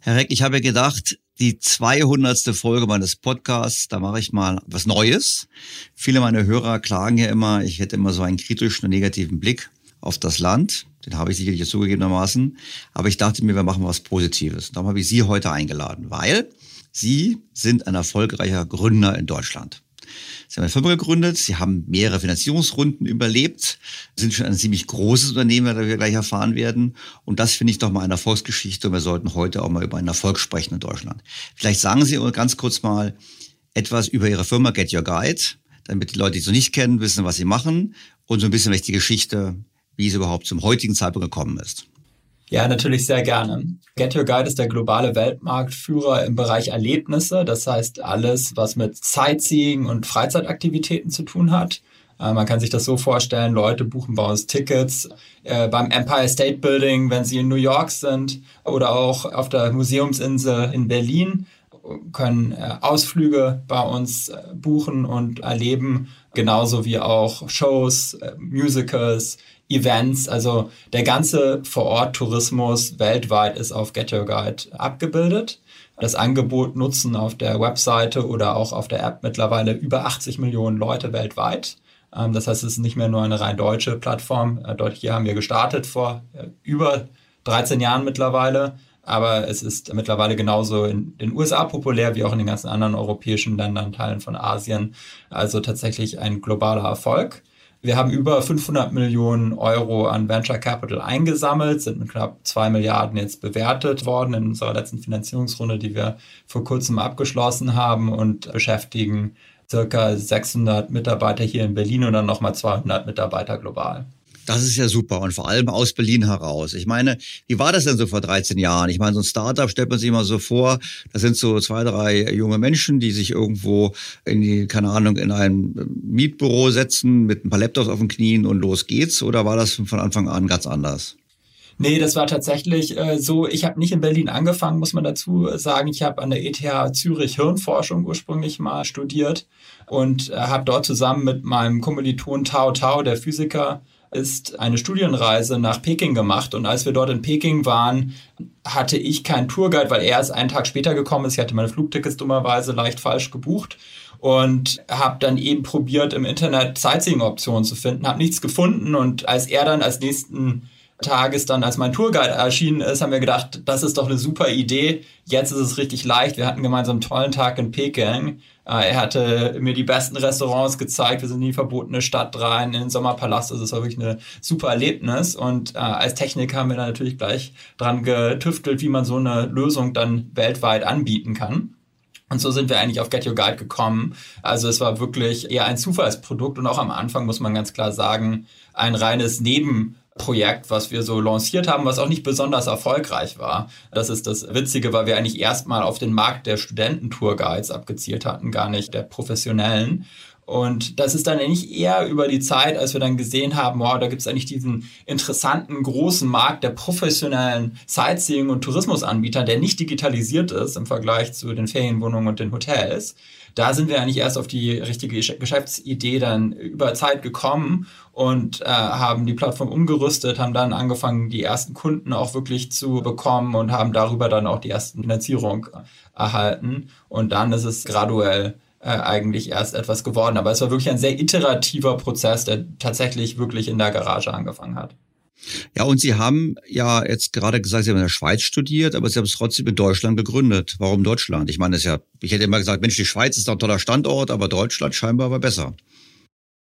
Herr Reck, ich habe gedacht, die 200. Folge meines Podcasts, da mache ich mal was Neues. Viele meiner Hörer klagen ja immer, ich hätte immer so einen kritischen und negativen Blick auf das Land. Den habe ich sicherlich zugegebenermaßen. Aber ich dachte mir, wir machen was Positives. Darum habe ich Sie heute eingeladen, weil Sie sind ein erfolgreicher Gründer in Deutschland. Sie haben eine Firma gegründet, Sie haben mehrere Finanzierungsrunden überlebt, sind schon ein ziemlich großes Unternehmen, das wir gleich erfahren werden. Und das finde ich doch mal eine Erfolgsgeschichte. Und wir sollten heute auch mal über einen Erfolg sprechen in Deutschland. Vielleicht sagen Sie ganz kurz mal etwas über Ihre Firma GetYourGuide, damit die Leute, die es noch nicht kennen, wissen, was Sie machen. Und so ein bisschen vielleicht die Geschichte, wie es überhaupt zum heutigen Zeitpunkt gekommen ist. Ja, natürlich sehr gerne. GetYourGuide ist der globale Weltmarktführer im Bereich Erlebnisse. Das heißt, alles, was mit Sightseeing und Freizeitaktivitäten zu tun hat. Man kann sich das so vorstellen, Leute buchen bei uns Tickets beim Empire State Building, wenn sie in New York sind oder auch auf der Museumsinsel in Berlin, können Ausflüge bei uns buchen und erleben, genauso wie auch Shows, Musicals, Events, also der ganze Vor-Ort-Tourismus weltweit ist auf GetYourGuide abgebildet. Das Angebot nutzen auf der Webseite oder auch auf der App mittlerweile über 80 Millionen Leute weltweit. Das heißt, es ist nicht mehr nur eine rein deutsche Plattform. Dort hier haben wir gestartet vor über 13 Jahren mittlerweile. Aber es ist mittlerweile genauso in den USA populär wie auch in den ganzen anderen europäischen Ländern, Teilen von Asien. Also tatsächlich ein globaler Erfolg. Wir haben über 500 Millionen Euro an Venture Capital eingesammelt, sind mit knapp 2 Milliarden jetzt bewertet worden in unserer letzten Finanzierungsrunde, die wir vor kurzem abgeschlossen haben, und beschäftigen circa 600 Mitarbeiter hier in Berlin und dann nochmal 200 Mitarbeiter global. Das ist ja super und vor allem aus Berlin heraus. Ich meine, wie war das denn so vor 13 Jahren? Ich meine, so ein Startup stellt man sich immer so vor, das sind so 2, 3 junge Menschen, die sich irgendwo in die, keine Ahnung, in ein Mietbüro setzen mit ein paar Laptops auf den Knien und los geht's. Oder war das von Anfang an ganz anders? Nee, das war tatsächlich so. Ich habe nicht in Berlin angefangen, muss man dazu sagen. Ich habe an der ETH Zürich Hirnforschung ursprünglich mal studiert und habe dort zusammen mit meinem Kommiliton Tao Tao, der Physiker, ist eine Studienreise nach Peking gemacht. Und als wir dort in Peking waren, hatte ich keinen Tourguide, weil er erst einen Tag später gekommen ist. Ich hatte meine Flugtickets dummerweise leicht falsch gebucht und habe dann eben probiert, im Internet Sightseeing-Optionen zu finden, habe nichts gefunden. Und als er dann als nächsten Tages dann, als mein Tourguide erschienen ist, haben wir gedacht, das ist doch eine super Idee. Jetzt ist es richtig leicht. Wir hatten gemeinsam einen tollen Tag in Peking. Er hatte mir die besten Restaurants gezeigt. Wir sind in die verbotene Stadt rein, in den Sommerpalast. Also es war wirklich ein super Erlebnis. Und als Techniker haben wir da natürlich gleich dran getüftelt, wie man so eine Lösung dann weltweit anbieten kann. Und so sind wir eigentlich auf Get Your Guide gekommen. Also es war wirklich eher ein Zufallsprodukt. Und auch am Anfang muss man ganz klar sagen, ein reines Nebenprojekt, was wir so lanciert haben, was auch nicht besonders erfolgreich war. Das ist das Witzige, weil wir eigentlich erstmal auf den Markt der Studententourguides abgezielt hatten, gar nicht der professionellen. Und das ist dann eigentlich eher über die Zeit, als wir dann gesehen haben, wow, da gibt es eigentlich diesen interessanten, großen Markt der professionellen Sightseeing- und Tourismusanbieter, der nicht digitalisiert ist im Vergleich zu den Ferienwohnungen und den Hotels. Da sind wir eigentlich erst auf die richtige Geschäftsidee dann über Zeit gekommen und haben die Plattform umgerüstet, haben dann angefangen, die ersten Kunden auch wirklich zu bekommen und haben darüber dann auch die ersten Finanzierung erhalten. Und dann ist es graduell eigentlich erst etwas geworden. Aber es war wirklich ein sehr iterativer Prozess, der tatsächlich wirklich in der Garage angefangen hat. Ja, und Sie haben ja jetzt gerade gesagt, Sie haben in der Schweiz studiert, aber Sie haben es trotzdem in Deutschland gegründet. Warum Deutschland? Ich meine, das ist ja, ich hätte immer gesagt, Mensch, die Schweiz ist doch ein toller Standort, aber Deutschland scheinbar war besser.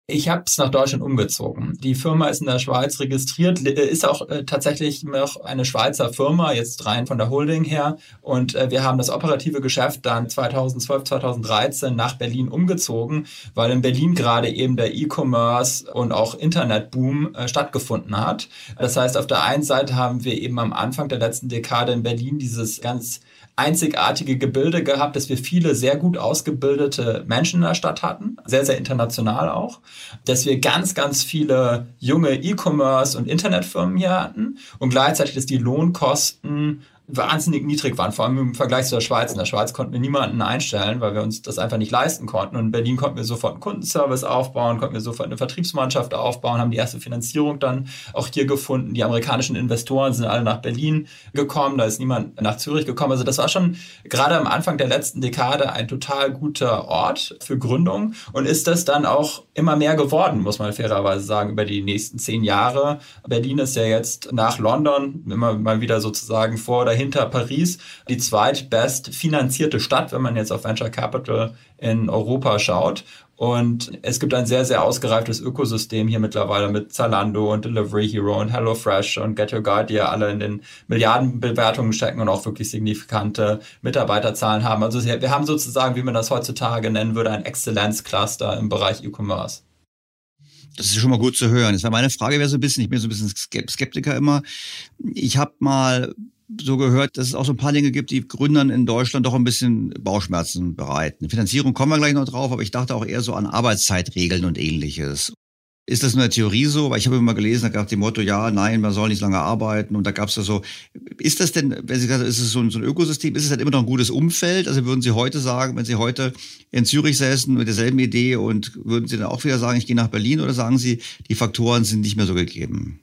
Ich habe es nach Deutschland umgezogen. Die Firma ist in der Schweiz registriert, ist auch tatsächlich noch eine Schweizer Firma, jetzt rein von der Holding her. Und wir haben das operative Geschäft dann 2012, 2013 nach Berlin umgezogen, weil in Berlin gerade eben der E-Commerce und auch Internetboom stattgefunden hat. Das heißt, auf der einen Seite haben wir eben am Anfang der letzten Dekade in Berlin dieses ganz einzigartige Gebilde gehabt, dass wir viele sehr gut ausgebildete Menschen in der Stadt hatten, sehr, sehr international auch, dass wir ganz, ganz viele junge E-Commerce- und Internetfirmen hier hatten und gleichzeitig, dass die Lohnkosten wahnsinnig niedrig waren, vor allem im Vergleich zu der Schweiz. In der Schweiz konnten wir niemanden einstellen, weil wir uns das einfach nicht leisten konnten. Und in Berlin konnten wir sofort einen Kundenservice aufbauen, konnten wir sofort eine Vertriebsmannschaft aufbauen, haben die erste Finanzierung dann auch hier gefunden. Die amerikanischen Investoren sind alle nach Berlin gekommen, da ist niemand nach Zürich gekommen. Also das war schon gerade am Anfang der letzten Dekade ein total guter Ort für Gründung und ist das dann auch immer mehr geworden, muss man fairerweise sagen, über die nächsten 10 Jahre. Berlin ist ja jetzt nach London, immer mal wieder sozusagen vor der hinter Paris die zweitbest finanzierte Stadt, wenn man jetzt auf Venture Capital in Europa schaut. Und es gibt ein sehr, sehr ausgereiftes Ökosystem hier mittlerweile mit Zalando und Delivery Hero und HelloFresh und Get Your Guide, die ja alle in den Milliardenbewertungen stecken und auch wirklich signifikante Mitarbeiterzahlen haben. Also wir haben sozusagen, wie man das heutzutage nennen würde, ein Exzellenzcluster im Bereich E-Commerce. Das ist schon mal gut zu hören. Jetzt meine Frage wäre so ein bisschen, ich bin so ein bisschen Skeptiker immer. Ich habe mal so gehört, dass es auch so ein paar Dinge gibt, die Gründern in Deutschland doch ein bisschen Bauchschmerzen bereiten. Finanzierung kommen wir gleich noch drauf, aber ich dachte auch eher so an Arbeitszeitregeln und ähnliches. Ist das nur eine Theorie so? Weil ich habe immer gelesen, da gab es dem Motto, ja, nein, man soll nicht lange arbeiten und da gab es das so. Ist das denn, wenn Sie sagen, ist es so ein Ökosystem, ist es halt immer noch ein gutes Umfeld? Also würden Sie heute sagen, wenn Sie heute in Zürich säßen mit derselben Idee und würden Sie dann auch wieder sagen, ich gehe nach Berlin oder sagen Sie, die Faktoren sind nicht mehr so gegeben?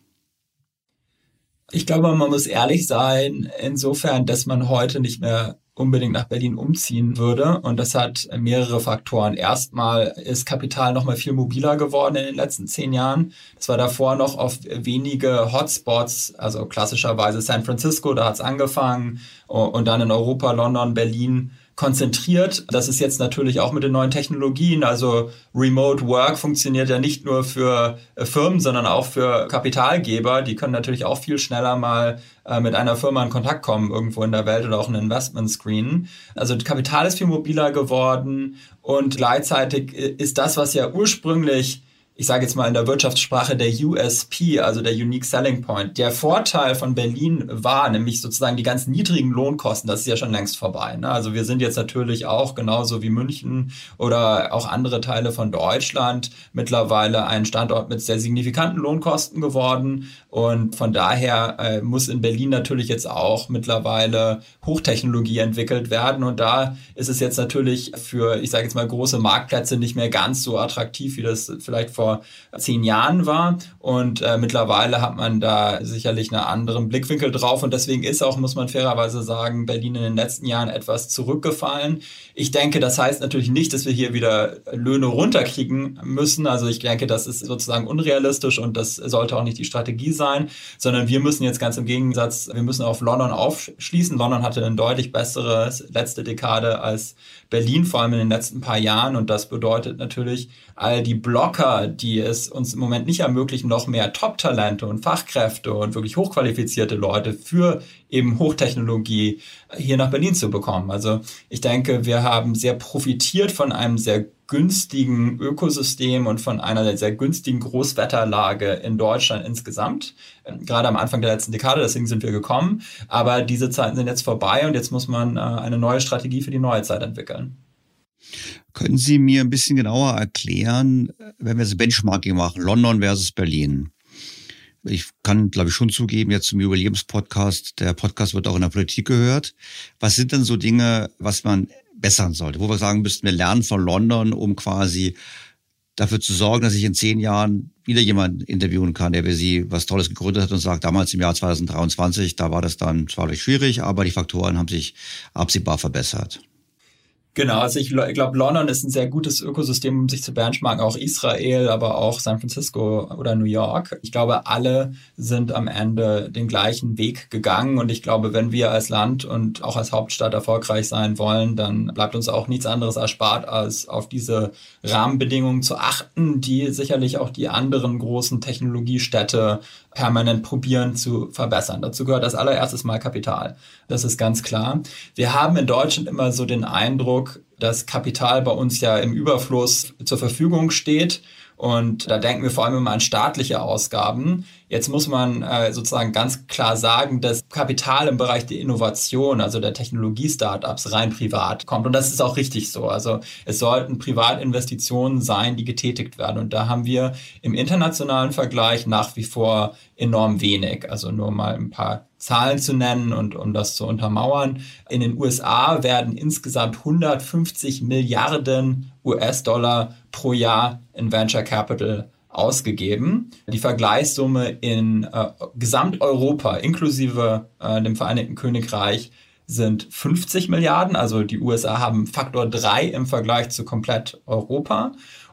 Ich glaube, man muss ehrlich sein, insofern, dass man heute nicht mehr unbedingt nach Berlin umziehen würde. Und das hat mehrere Faktoren. Erstmal ist Kapital nochmal viel mobiler geworden in den letzten 10 Jahren. Das war davor noch auf wenige Hotspots, also klassischerweise San Francisco, da hat es angefangen. Und dann in Europa, London, Berlin konzentriert. Das ist jetzt natürlich auch mit den neuen Technologien. Also Remote Work funktioniert ja nicht nur für Firmen, sondern auch für Kapitalgeber. Die können natürlich auch viel schneller mal mit einer Firma in Kontakt kommen, irgendwo in der Welt oder auch ein Investment Screen. Also Kapital ist viel mobiler geworden und gleichzeitig ist das, was ja ursprünglich, ich sage jetzt mal in der Wirtschaftssprache, der USP, also der Unique Selling Point. Der Vorteil von Berlin war nämlich sozusagen die ganzen niedrigen Lohnkosten, das ist ja schon längst vorbei. Ne? Also wir sind jetzt natürlich auch genauso wie München oder auch andere Teile von Deutschland mittlerweile ein Standort mit sehr signifikanten Lohnkosten geworden. Und von daher muss in Berlin natürlich jetzt auch mittlerweile Hochtechnologie entwickelt werden. Und da ist es jetzt natürlich für, ich sage jetzt mal, große Marktplätze nicht mehr ganz so attraktiv, wie das vielleicht vor vor 10 Jahren war. Und mittlerweile hat man da sicherlich einen anderen Blickwinkel drauf. Und deswegen ist auch, muss man fairerweise sagen, Berlin in den letzten Jahren etwas zurückgefallen. Ich denke, das heißt natürlich nicht, dass wir hier wieder Löhne runterkriegen müssen. Also ich denke, das ist sozusagen unrealistisch und das sollte auch nicht die Strategie sein, sondern wir müssen jetzt ganz im Gegensatz, wir müssen auf London aufschließen. London hatte eine deutlich bessere letzte Dekade als Berlin, vor allem in den letzten paar Jahren. Und das bedeutet natürlich, all die Blocker, die es uns im Moment nicht ermöglichen, noch mehr Top-Talente und Fachkräfte und wirklich hochqualifizierte Leute für eben Hochtechnologie hier nach Berlin zu bekommen. Also ich denke, wir haben sehr profitiert von einem sehr günstigen Ökosystem und von einer sehr günstigen Großwetterlage in Deutschland insgesamt, gerade am Anfang der letzten Dekade, deswegen sind wir gekommen. Aber diese Zeiten sind jetzt vorbei und jetzt muss man eine neue Strategie für die neue Zeit entwickeln. Können Sie mir ein bisschen genauer erklären, wenn wir so Benchmarking machen, London versus Berlin? Ich kann, glaube ich, schon zugeben, jetzt zum Jubiläumspodcast, der Podcast wird auch in der Politik gehört. Was sind denn so Dinge, was man bessern sollte, wo wir sagen müssten, wir lernen von London, um quasi dafür zu sorgen, dass ich in 10 Jahren wieder jemanden interviewen kann, der für Sie was Tolles gegründet hat und sagt, damals im Jahr 2023, da war das dann zwar recht schwierig, aber die Faktoren haben sich absehbar verbessert. Genau, also ich glaube, London ist ein sehr gutes Ökosystem, um sich zu benchmarken, auch Israel, aber auch San Francisco oder New York. Ich glaube, alle sind am Ende den gleichen Weg gegangen und ich glaube, wenn wir als Land und auch als Hauptstadt erfolgreich sein wollen, dann bleibt uns auch nichts anderes erspart, als auf diese Rahmenbedingungen zu achten, die sicherlich auch die anderen großen Technologiestädte permanent probieren zu verbessern. Dazu gehört als allererstes mal Kapital. Das ist ganz klar. Wir haben in Deutschland immer so den Eindruck, dass Kapital bei uns ja im Überfluss zur Verfügung steht. Und da denken wir vor allem immer an staatliche Ausgaben. Jetzt muss man sozusagen ganz klar sagen, dass Kapital im Bereich der Innovation, also der Technologie-Startups, rein privat kommt. Und das ist auch richtig so. Also es sollten Privatinvestitionen sein, die getätigt werden. Und da haben wir im internationalen Vergleich nach wie vor enorm wenig. Also nur mal ein paar Zahlen zu nennen und um das zu untermauern. In den USA werden insgesamt 150 Milliarden US-Dollar pro Jahr in Venture Capital ausgegeben. Die Vergleichssumme in Gesamteuropa inklusive dem Vereinigten Königreich sind 50 Milliarden. Also die USA haben Faktor 3 im Vergleich zu komplett Europa.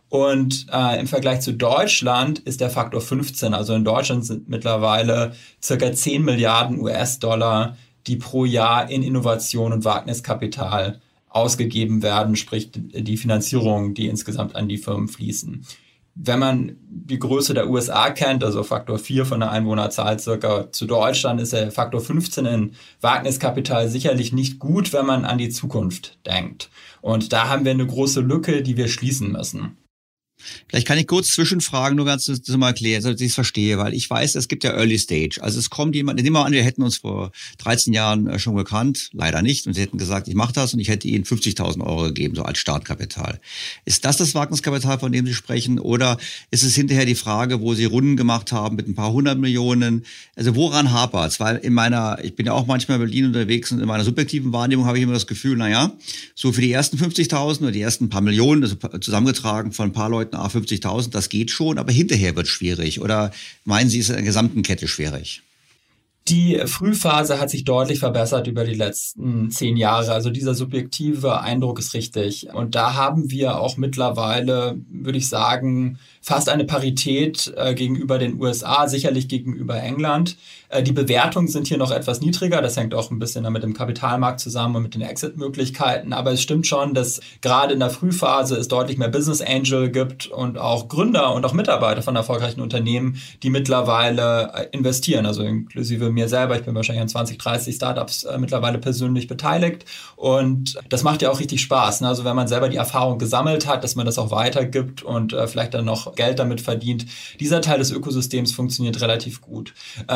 Und im Vergleich zu Deutschland ist der Faktor 15. Also in Deutschland sind mittlerweile circa 10 Milliarden US-Dollar, die pro Jahr in Innovation und Wagniskapital ausgegeben werden, sprich die Finanzierung, die insgesamt an die Firmen fließen. Wenn man die Größe der USA kennt, also Faktor 4 von der Einwohnerzahl circa zu Deutschland, ist der Faktor 15 in Wagniskapital sicherlich nicht gut, wenn man an die Zukunft denkt. Und da haben wir eine große Lücke, die wir schließen müssen. Vielleicht kann ich kurz zwischenfragen, nur ganz das mal erklären, damit ich es verstehe, weil ich weiß, es gibt ja Early Stage. Also es kommt jemand, nehmen wir an, wir hätten uns vor 13 Jahren schon gekannt, leider nicht, und sie hätten gesagt, ich mache das und ich hätte ihnen 50.000 Euro gegeben, so als Startkapital. Ist das Wagniskapital, von dem Sie sprechen, oder ist es hinterher die Frage, wo Sie Runden gemacht haben mit ein paar 100 Millionen? Also woran hapert's? Weil ich bin ja auch manchmal in Berlin unterwegs und in meiner subjektiven Wahrnehmung habe ich immer das Gefühl, naja, so für die ersten 50.000 oder die ersten paar Millionen, also zusammengetragen von ein paar Leuten, 50.000, das geht schon, aber hinterher wird es schwierig. Oder meinen Sie, es ist in der gesamten Kette schwierig? Die Frühphase hat sich deutlich verbessert über die letzten 10 Jahre. Also dieser subjektive Eindruck ist richtig. Und da haben wir auch mittlerweile, würde ich sagen, fast eine Parität gegenüber den USA, sicherlich gegenüber England. Die Bewertungen sind hier noch etwas niedriger. Das hängt auch ein bisschen mit dem Kapitalmarkt zusammen und mit den Exit-Möglichkeiten. Aber es stimmt schon, dass gerade in der Frühphase es deutlich mehr Business Angel gibt und auch Gründer und auch Mitarbeiter von erfolgreichen Unternehmen, die mittlerweile investieren. Also inklusive mir selber. Ich bin wahrscheinlich an 20, 30 Startups mittlerweile persönlich beteiligt. Und das macht ja auch richtig Spaß. Ne? Also wenn man selber die Erfahrung gesammelt hat, dass man das auch weitergibt und vielleicht dann noch Geld damit verdient. Dieser Teil des Ökosystems funktioniert relativ gut.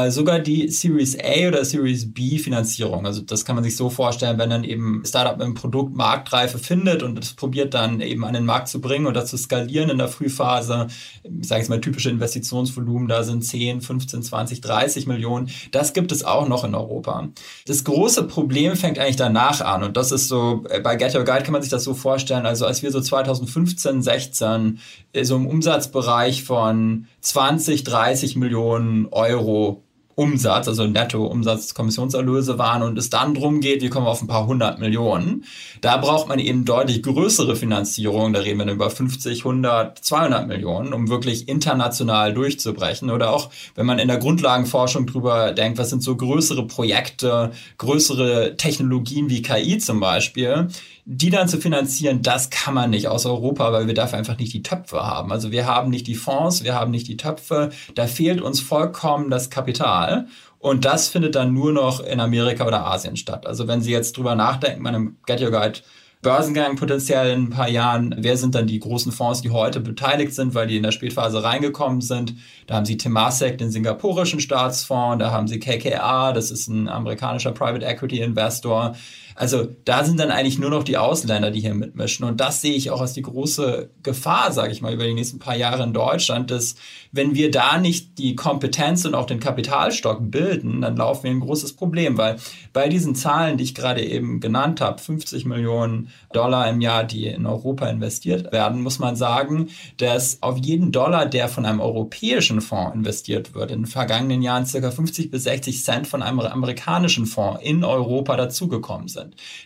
Sogar die Series A oder Series B Finanzierung. Also das kann man sich so vorstellen, wenn dann eben ein Startup mit einem Produkt Marktreife findet und das probiert dann eben an den Markt zu bringen oder zu skalieren in der Frühphase. Ich sage jetzt mal, typische Investitionsvolumen, da sind 10, 15, 20, 30 Millionen. Das gibt es auch noch in Europa. Das große Problem fängt eigentlich danach an und das ist so, bei Get Your Guide kann man sich das so vorstellen, also als wir so 2015, 16 so im Umsatzbereich von 20, 30 Millionen Euro Umsatz, also Netto-Umsatz, Kommissionserlöse waren und es dann drum geht, wie kommen wir auf ein paar hundert Millionen. Da braucht man eben deutlich größere Finanzierung, da reden wir dann über 50, 100, 200 Millionen, um wirklich international durchzubrechen. Oder auch, wenn man in der Grundlagenforschung drüber denkt, was sind so größere Projekte, größere Technologien wie KI zum Beispiel, die dann zu finanzieren, das kann man nicht aus Europa, weil wir dafür einfach nicht die Töpfe haben. Also wir haben nicht die Fonds, wir haben nicht die Töpfe, da fehlt uns vollkommen das Kapital. Und das findet dann nur noch in Amerika oder Asien statt. Also wenn Sie jetzt drüber nachdenken, bei einem Get Your Guide Börsengang potenziell in ein paar Jahren, wer sind dann die großen Fonds, die heute beteiligt sind, weil die in der Spätphase reingekommen sind? Da haben Sie Temasek, den singapurischen Staatsfonds, da haben Sie KKR, das ist ein amerikanischer Private Equity Investor. Also da sind dann eigentlich nur noch die Ausländer, die hier mitmischen. Und das sehe ich auch als die große Gefahr, sage ich mal, über die nächsten paar Jahre in Deutschland, dass wenn wir da nicht die Kompetenz und auch den Kapitalstock bilden, dann laufen wir ein großes Problem. Weil bei diesen Zahlen, die ich gerade eben genannt habe, 50 Millionen Dollar im Jahr, die in Europa investiert werden, muss man sagen, dass auf jeden Dollar, der von einem europäischen Fonds investiert wird, in den vergangenen Jahren ca. 50 bis 60 Cent von einem amerikanischen Fonds in Europa dazugekommen sind.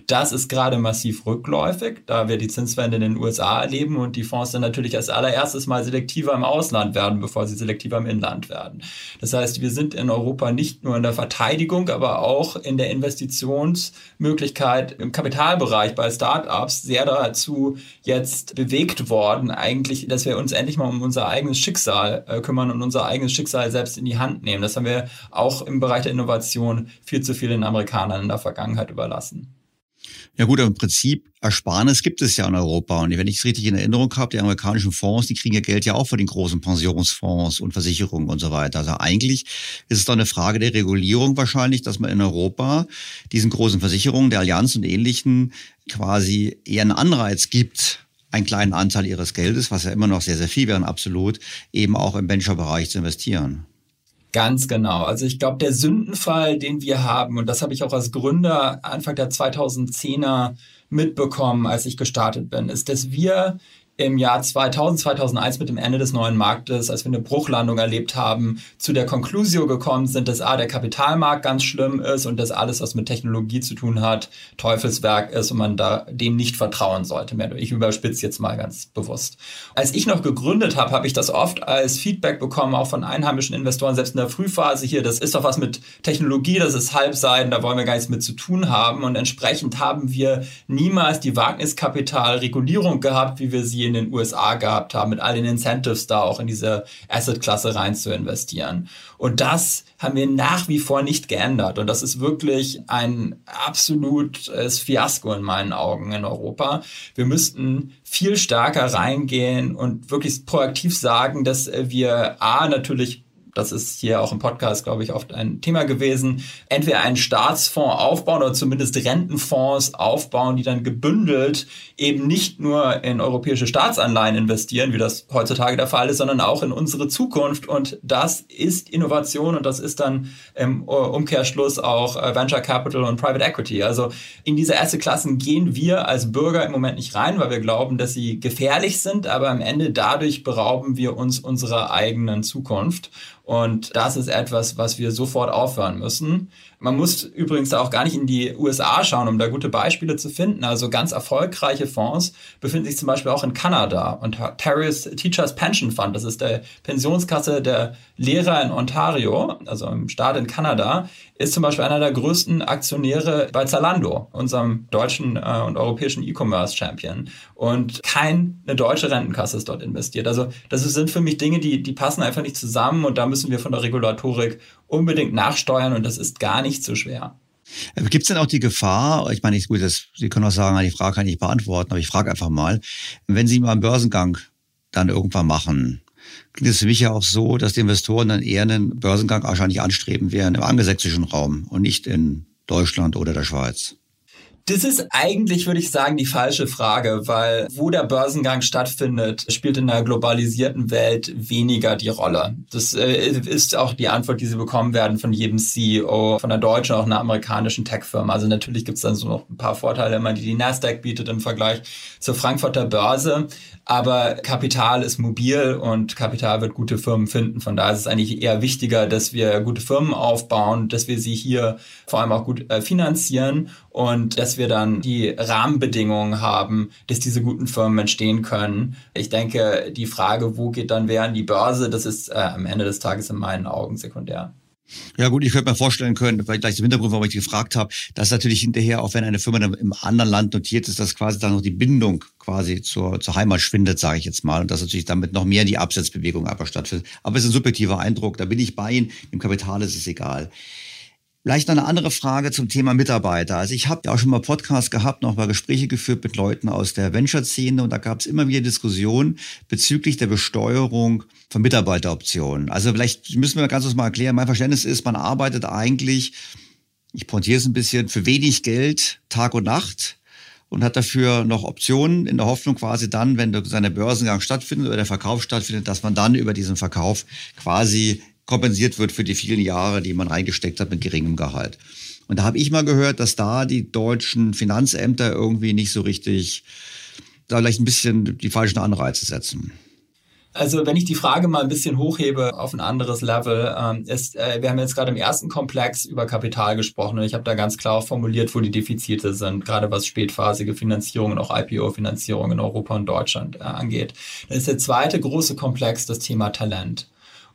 Das ist gerade massiv rückläufig, da wir die Zinswende in den USA erleben und die Fonds dann natürlich als allererstes mal selektiver im Ausland werden, bevor sie selektiver im Inland werden. Das heißt, wir sind in Europa nicht nur in der Verteidigung, aber auch in der Investitionsmöglichkeit im Kapitalbereich bei Startups sehr dazu jetzt bewegt worden, eigentlich, dass wir uns endlich mal um unser eigenes Schicksal kümmern und unser eigenes Schicksal selbst in die Hand nehmen. Das haben wir auch im Bereich der Innovation viel zu viel den Amerikanern in der Vergangenheit überlassen. Ja gut, aber im Prinzip Ersparnis gibt es ja in Europa. Und wenn ich es richtig in Erinnerung habe, die amerikanischen Fonds, die kriegen ja Geld ja auch von den großen Pensionsfonds und Versicherungen und so weiter. Also eigentlich ist es doch eine Frage der Regulierung wahrscheinlich, dass man in Europa diesen großen Versicherungen, der Allianz und Ähnlichen quasi eher einen Anreiz gibt, einen kleinen Anteil ihres Geldes, was ja immer noch sehr, sehr viel wären, absolut, eben auch im Venture-Bereich zu investieren. Ganz genau. Also ich glaube, der Sündenfall, den wir haben, und das habe ich auch als Gründer Anfang der 2010er mitbekommen, als ich gestartet bin, ist, dass wir im Jahr 2000, 2001 mit dem Ende des neuen Marktes, als wir eine Bruchlandung erlebt haben, zu der Conclusio gekommen sind, dass der Kapitalmarkt ganz schlimm ist und dass alles, was mit Technologie zu tun hat, Teufelswerk ist und man da dem nicht vertrauen sollte mehr. Ich überspitze jetzt mal ganz bewusst. Als ich noch gegründet habe, habe ich das oft als Feedback bekommen, auch von einheimischen Investoren, selbst in der Frühphase hier, das ist doch was mit Technologie, das ist Halbseiden, da wollen wir gar nichts mit zu tun haben. Und entsprechend haben wir niemals die Wagniskapitalregulierung gehabt, wie wir sie in den USA gehabt haben, mit all den Incentives da auch in diese Asset-Klasse rein zu investieren. Und das haben wir nach wie vor nicht geändert. Und das ist wirklich ein absolutes Fiasko in meinen Augen in Europa. Wir müssten viel stärker reingehen und wirklich proaktiv sagen, dass wir natürlich, das ist hier auch im Podcast, glaube ich, oft ein Thema gewesen, entweder einen Staatsfonds aufbauen oder zumindest Rentenfonds aufbauen, die dann gebündelt eben nicht nur in europäische Staatsanleihen investieren, wie das heutzutage der Fall ist, sondern auch in unsere Zukunft. Und das ist Innovation und das ist dann im Umkehrschluss auch Venture Capital und Private Equity. Also in diese Asset-Klassen gehen wir als Bürger im Moment nicht rein, weil wir glauben, dass sie gefährlich sind, aber am Ende dadurch berauben wir uns unserer eigenen Zukunft. Und das ist etwas, was wir sofort aufhören müssen. Man muss übrigens auch gar nicht in die USA schauen, um da gute Beispiele zu finden. Also ganz erfolgreiche Fonds befinden sich zum Beispiel auch in Kanada. Und Ontario Teachers' Pension Fund, das ist der Pensionskasse der Lehrer in Ontario, also im Staat in Kanada, ist zum Beispiel einer der größten Aktionäre bei Zalando, unserem deutschen und europäischen E-Commerce-Champion. Und keine deutsche Rentenkasse ist dort investiert. Also das sind für mich Dinge, die passen einfach nicht zusammen. Und da müssen wir von der Regulatorik unbedingt nachsteuern und das ist gar nicht so schwer. Gibt es denn auch die Gefahr, ich meine, gut, Sie können auch sagen, die Frage kann ich nicht beantworten, aber ich frage einfach mal, wenn Sie mal einen Börsengang dann irgendwann machen, klingt es für mich ja auch so, dass die Investoren dann eher einen Börsengang wahrscheinlich anstreben werden im angelsächsischen Raum und nicht in Deutschland oder der Schweiz. Das ist eigentlich, würde ich sagen, die falsche Frage, weil wo der Börsengang stattfindet, spielt in einer globalisierten Welt weniger die Rolle. Das ist auch die Antwort, die Sie bekommen werden von jedem CEO, von einer deutschen, auch einer amerikanischen Tech-Firma. Also natürlich gibt es dann so noch ein paar Vorteile, immer, die Nasdaq bietet im Vergleich zur Frankfurter Börse. Aber Kapital ist mobil und Kapital wird gute Firmen finden. Von daher ist es eigentlich eher wichtiger, dass wir gute Firmen aufbauen, dass wir sie hier vor allem auch gut finanzieren und dass wir dann die Rahmenbedingungen haben, dass diese guten Firmen entstehen können. Ich denke, die Frage, wo geht dann wer an die Börse, das ist am Ende des Tages in meinen Augen sekundär. Ja gut, ich könnte mir vorstellen können, vielleicht gleich zum Hintergrund, warum ich gefragt habe, dass natürlich hinterher, auch wenn eine Firma dann im anderen Land notiert ist, dass quasi dann noch die Bindung quasi zur Heimat schwindet, sage ich jetzt mal. Und dass natürlich damit noch mehr die Absetzbewegung einfach stattfindet. Aber es ist ein subjektiver Eindruck, da bin ich bei Ihnen, dem Kapital ist es egal. Vielleicht noch eine andere Frage zum Thema Mitarbeiter. Also ich habe ja auch schon mal Podcasts gehabt, noch mal Gespräche geführt mit Leuten aus der Venture-Szene und da gab es immer wieder Diskussionen bezüglich der Besteuerung von Mitarbeiteroptionen. Also vielleicht müssen wir ganz kurz mal erklären, mein Verständnis ist, man arbeitet eigentlich, ich pointiere es ein bisschen, für wenig Geld Tag und Nacht und hat dafür noch Optionen in der Hoffnung quasi dann, wenn der Börsengang stattfindet oder der Verkauf stattfindet, dass man dann über diesen Verkauf quasi kompensiert wird für die vielen Jahre, die man reingesteckt hat mit geringem Gehalt. Und da habe ich mal gehört, dass da die deutschen Finanzämter irgendwie nicht so richtig, da vielleicht ein bisschen die falschen Anreize setzen. Also wenn ich die Frage mal ein bisschen hochhebe auf ein anderes Level, wir haben jetzt gerade im ersten Komplex über Kapital gesprochen und ich habe da ganz klar formuliert, wo die Defizite sind, gerade was spätphasige Finanzierung und auch IPO-Finanzierung in Europa und Deutschland angeht. Dann ist der zweite große Komplex das Thema Talent.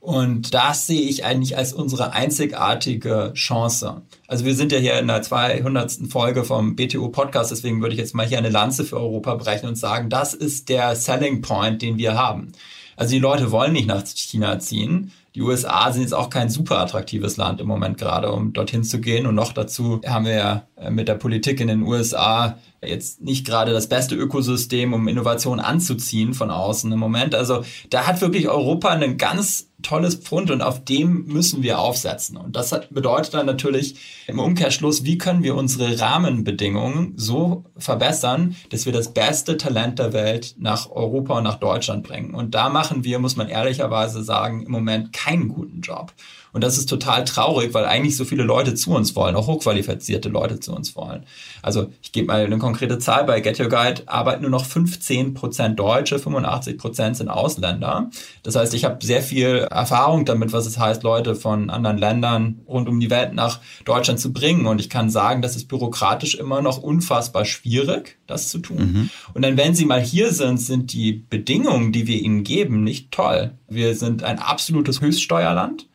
Und das sehe ich eigentlich als unsere einzigartige Chance. Also wir sind ja hier in der 200. Folge vom BTO-Podcast, deswegen würde ich jetzt mal hier eine Lanze für Europa brechen und sagen, das ist der Selling Point, den wir haben. Also die Leute wollen nicht nach China ziehen. Die USA sind jetzt auch kein super attraktives Land im Moment gerade, um dorthin zu gehen. Und noch dazu haben wir ja mit der Politik in den USA jetzt nicht gerade das beste Ökosystem, um Innovationen anzuziehen von außen im Moment. Also da hat wirklich Europa ein ganz tolles Pfund und auf dem müssen wir aufsetzen. Und das bedeutet dann natürlich im Umkehrschluss, wie können wir unsere Rahmenbedingungen so verbessern, dass wir das beste Talent der Welt nach Europa und nach Deutschland bringen. Und da machen wir, muss man ehrlicherweise sagen, im Moment keinen guten Job. Und das ist total traurig, weil eigentlich so viele Leute zu uns wollen, auch hochqualifizierte Leute zu uns wollen. Also ich gebe mal eine konkrete Zahl, bei GetYourGuide arbeiten nur noch 15% Deutsche, 85% sind Ausländer. Das heißt, ich habe sehr viel Erfahrung damit, was es heißt, Leute von anderen Ländern rund um die Welt nach Deutschland zu bringen. Und ich kann sagen, das ist bürokratisch immer noch unfassbar schwierig, das zu tun. Und dann, wenn sie mal hier sind, sind die Bedingungen, die wir ihnen geben, nicht toll. Wir sind ein absolutes Höchststeuerland.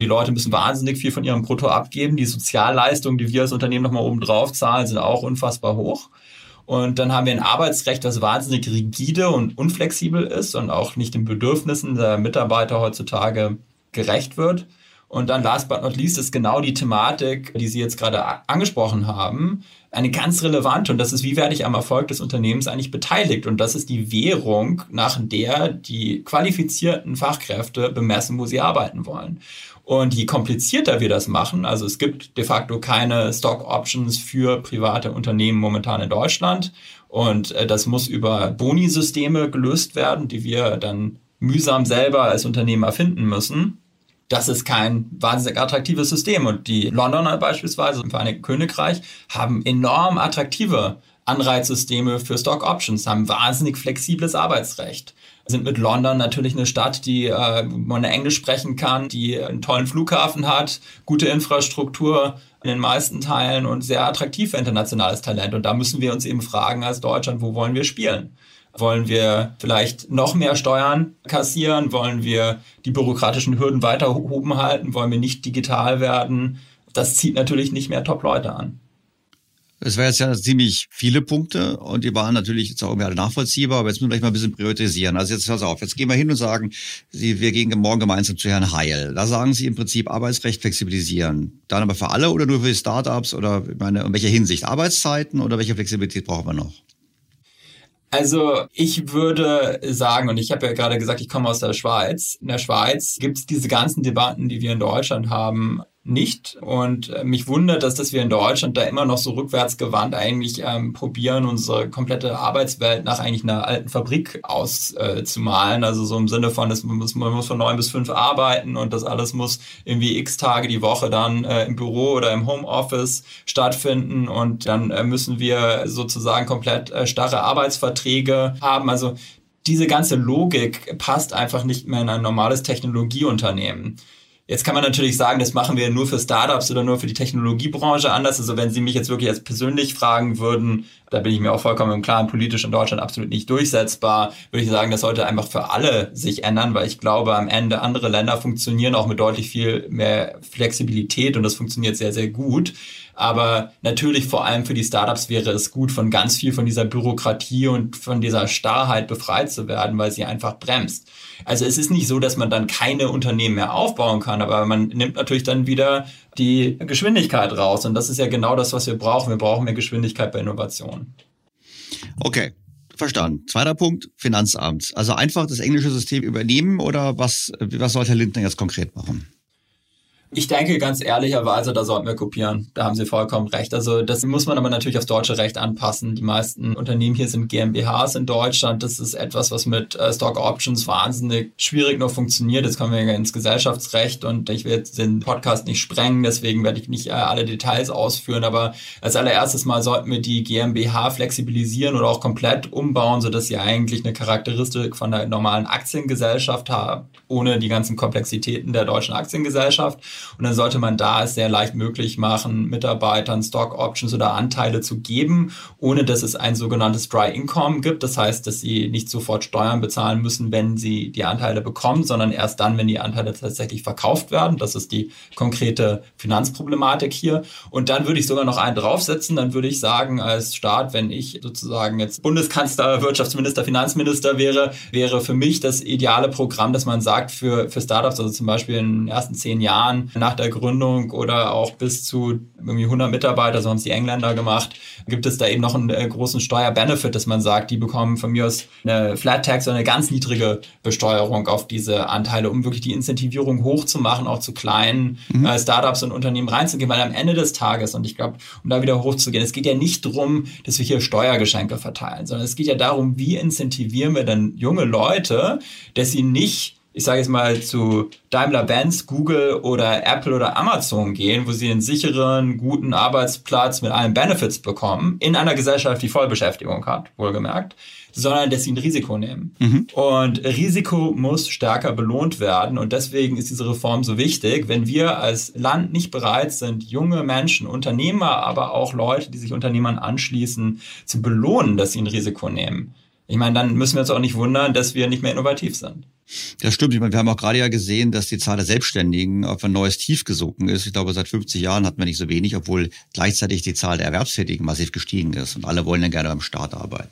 Die Leute müssen wahnsinnig viel von ihrem Brutto abgeben. Die Sozialleistungen, die wir als Unternehmen nochmal oben drauf zahlen, sind auch unfassbar hoch. Und dann haben wir ein Arbeitsrecht, das wahnsinnig rigide und unflexibel ist und auch nicht den Bedürfnissen der Mitarbeiter heutzutage gerecht wird. Und dann last but not least ist genau die Thematik, die Sie jetzt gerade angesprochen haben, eine ganz relevante und das ist, wie werde ich am Erfolg des Unternehmens eigentlich beteiligt? Und das ist die Währung, nach der die qualifizierten Fachkräfte bemessen, wo sie arbeiten wollen. Und je komplizierter wir das machen, also es gibt de facto keine Stock Options für private Unternehmen momentan in Deutschland und das muss über Boni-Systeme gelöst werden, die wir dann mühsam selber als Unternehmen erfinden müssen. Das ist kein wahnsinnig attraktives System. Und die Londoner beispielsweise im Vereinigten Königreich haben enorm attraktive Anreizsysteme für Stock Options, haben wahnsinnig flexibles Arbeitsrecht. Sind mit London natürlich eine Stadt, die man Englisch sprechen kann, die einen tollen Flughafen hat, gute Infrastruktur in den meisten Teilen und sehr attraktiv für internationales Talent. Und da müssen wir uns eben fragen als Deutschland, wo wollen wir spielen? Wollen wir vielleicht noch mehr Steuern kassieren? Wollen wir die bürokratischen Hürden weiter oben halten? Wollen wir nicht digital werden? Das zieht natürlich nicht mehr Top-Leute an. Es wäre jetzt ja ziemlich viele Punkte und die waren natürlich jetzt auch irgendwie alle nachvollziehbar, aber jetzt müssen wir gleich mal ein bisschen priorisieren. Also jetzt pass auf, jetzt gehen wir hin und sagen, wir gehen morgen gemeinsam zu Herrn Heil. Da sagen Sie im Prinzip Arbeitsrecht flexibilisieren. Dann aber für alle oder nur für Startups oder in welcher Hinsicht? Arbeitszeiten oder welche Flexibilität brauchen wir noch? Also ich würde sagen, und ich habe ja gerade gesagt, ich komme aus der Schweiz. In der Schweiz gibt es diese ganzen Debatten, die wir in Deutschland haben, nicht. Und mich wundert, dass wir in Deutschland da immer noch so rückwärtsgewandt eigentlich probieren, unsere komplette Arbeitswelt nach eigentlich einer alten Fabrik auszumalen. Also so im Sinne von, man muss von 9 bis 5 arbeiten und das alles muss irgendwie x Tage die Woche dann im Büro oder im Homeoffice stattfinden. Und dann müssen wir sozusagen komplett starre Arbeitsverträge haben. Also diese ganze Logik passt einfach nicht mehr in ein normales Technologieunternehmen. Jetzt kann man natürlich sagen, das machen wir nur für Startups oder nur für die Technologiebranche anders. Also wenn Sie mich jetzt wirklich als persönlich fragen würden, da bin ich mir auch vollkommen im Klaren, politisch in Deutschland absolut nicht durchsetzbar, würde ich sagen, das sollte einfach für alle sich ändern, weil ich glaube, am Ende andere Länder funktionieren auch mit deutlich viel mehr Flexibilität und das funktioniert sehr, sehr gut. Aber natürlich vor allem für die Startups wäre es gut, von ganz viel von dieser Bürokratie und von dieser Starrheit befreit zu werden, weil sie einfach bremst. Also es ist nicht so, dass man dann keine Unternehmen mehr aufbauen kann, aber man nimmt natürlich dann wieder die Geschwindigkeit raus. Und das ist ja genau das, was wir brauchen. Wir brauchen mehr Geschwindigkeit bei Innovationen. Okay, verstanden. Zweiter Punkt, Finanzamt. Also einfach das englische System übernehmen oder was sollte Herr Lindner jetzt konkret machen? Ich denke ganz ehrlicherweise, da sollten wir kopieren. Da haben Sie vollkommen recht. Also das muss man aber natürlich aufs deutsche Recht anpassen. Die meisten Unternehmen hier sind GmbHs in Deutschland. Das ist etwas, was mit Stock Options wahnsinnig schwierig noch funktioniert. Jetzt kommen wir ins Gesellschaftsrecht und ich will jetzt den Podcast nicht sprengen, deswegen werde ich nicht alle Details ausführen. Aber als allererstes Mal sollten wir die GmbH flexibilisieren oder auch komplett umbauen, sodass sie eigentlich eine Charakteristik von der normalen Aktiengesellschaft haben, ohne die ganzen Komplexitäten der deutschen Aktiengesellschaft. Und dann sollte man da es sehr leicht möglich machen, Mitarbeitern Stock Options oder Anteile zu geben, ohne dass es ein sogenanntes Dry Income gibt. Das heißt, dass sie nicht sofort Steuern bezahlen müssen, wenn sie die Anteile bekommen, sondern erst dann, wenn die Anteile tatsächlich verkauft werden. Das ist die konkrete Finanzproblematik hier. Und dann würde ich sogar noch einen draufsetzen. Dann würde ich sagen, als Staat, wenn ich sozusagen jetzt Bundeskanzler, Wirtschaftsminister, Finanzminister wäre, wäre für mich das ideale Programm, dass man sagt, für Startups, also zum Beispiel in den ersten 10 Jahren, nach der Gründung oder auch bis zu irgendwie 100 Mitarbeiter, so haben es die Engländer gemacht, gibt es da eben noch einen großen Steuerbenefit, dass man sagt, die bekommen von mir aus eine Flat Tax oder eine ganz niedrige Besteuerung auf diese Anteile, um wirklich die Incentivierung hochzumachen, auch zu kleinen Startups und Unternehmen reinzugehen, weil am Ende des Tages, und ich glaube, um da wieder hochzugehen, es geht ja nicht darum, dass wir hier Steuergeschenke verteilen, sondern es geht ja darum, wie incentivieren wir dann junge Leute, dass sie nicht, ich sage jetzt mal, zu Daimler-Benz, Google oder Apple oder Amazon gehen, wo sie einen sicheren, guten Arbeitsplatz mit allen Benefits bekommen, in einer Gesellschaft, die Vollbeschäftigung hat, wohlgemerkt, sondern dass sie ein Risiko nehmen. Mhm. Und Risiko muss stärker belohnt werden und deswegen ist diese Reform so wichtig. Wenn wir als Land nicht bereit sind, junge Menschen, Unternehmer, aber auch Leute, die sich Unternehmern anschließen, zu belohnen, dass sie ein Risiko nehmen, ich meine, dann müssen wir uns auch nicht wundern, dass wir nicht mehr innovativ sind. Das stimmt. Ich meine, wir haben auch gerade ja gesehen, dass die Zahl der Selbstständigen auf ein neues Tief gesunken ist. Ich glaube, seit 50 Jahren hatten wir nicht so wenig, obwohl gleichzeitig die Zahl der Erwerbstätigen massiv gestiegen ist. Und alle wollen dann gerne am Staat arbeiten.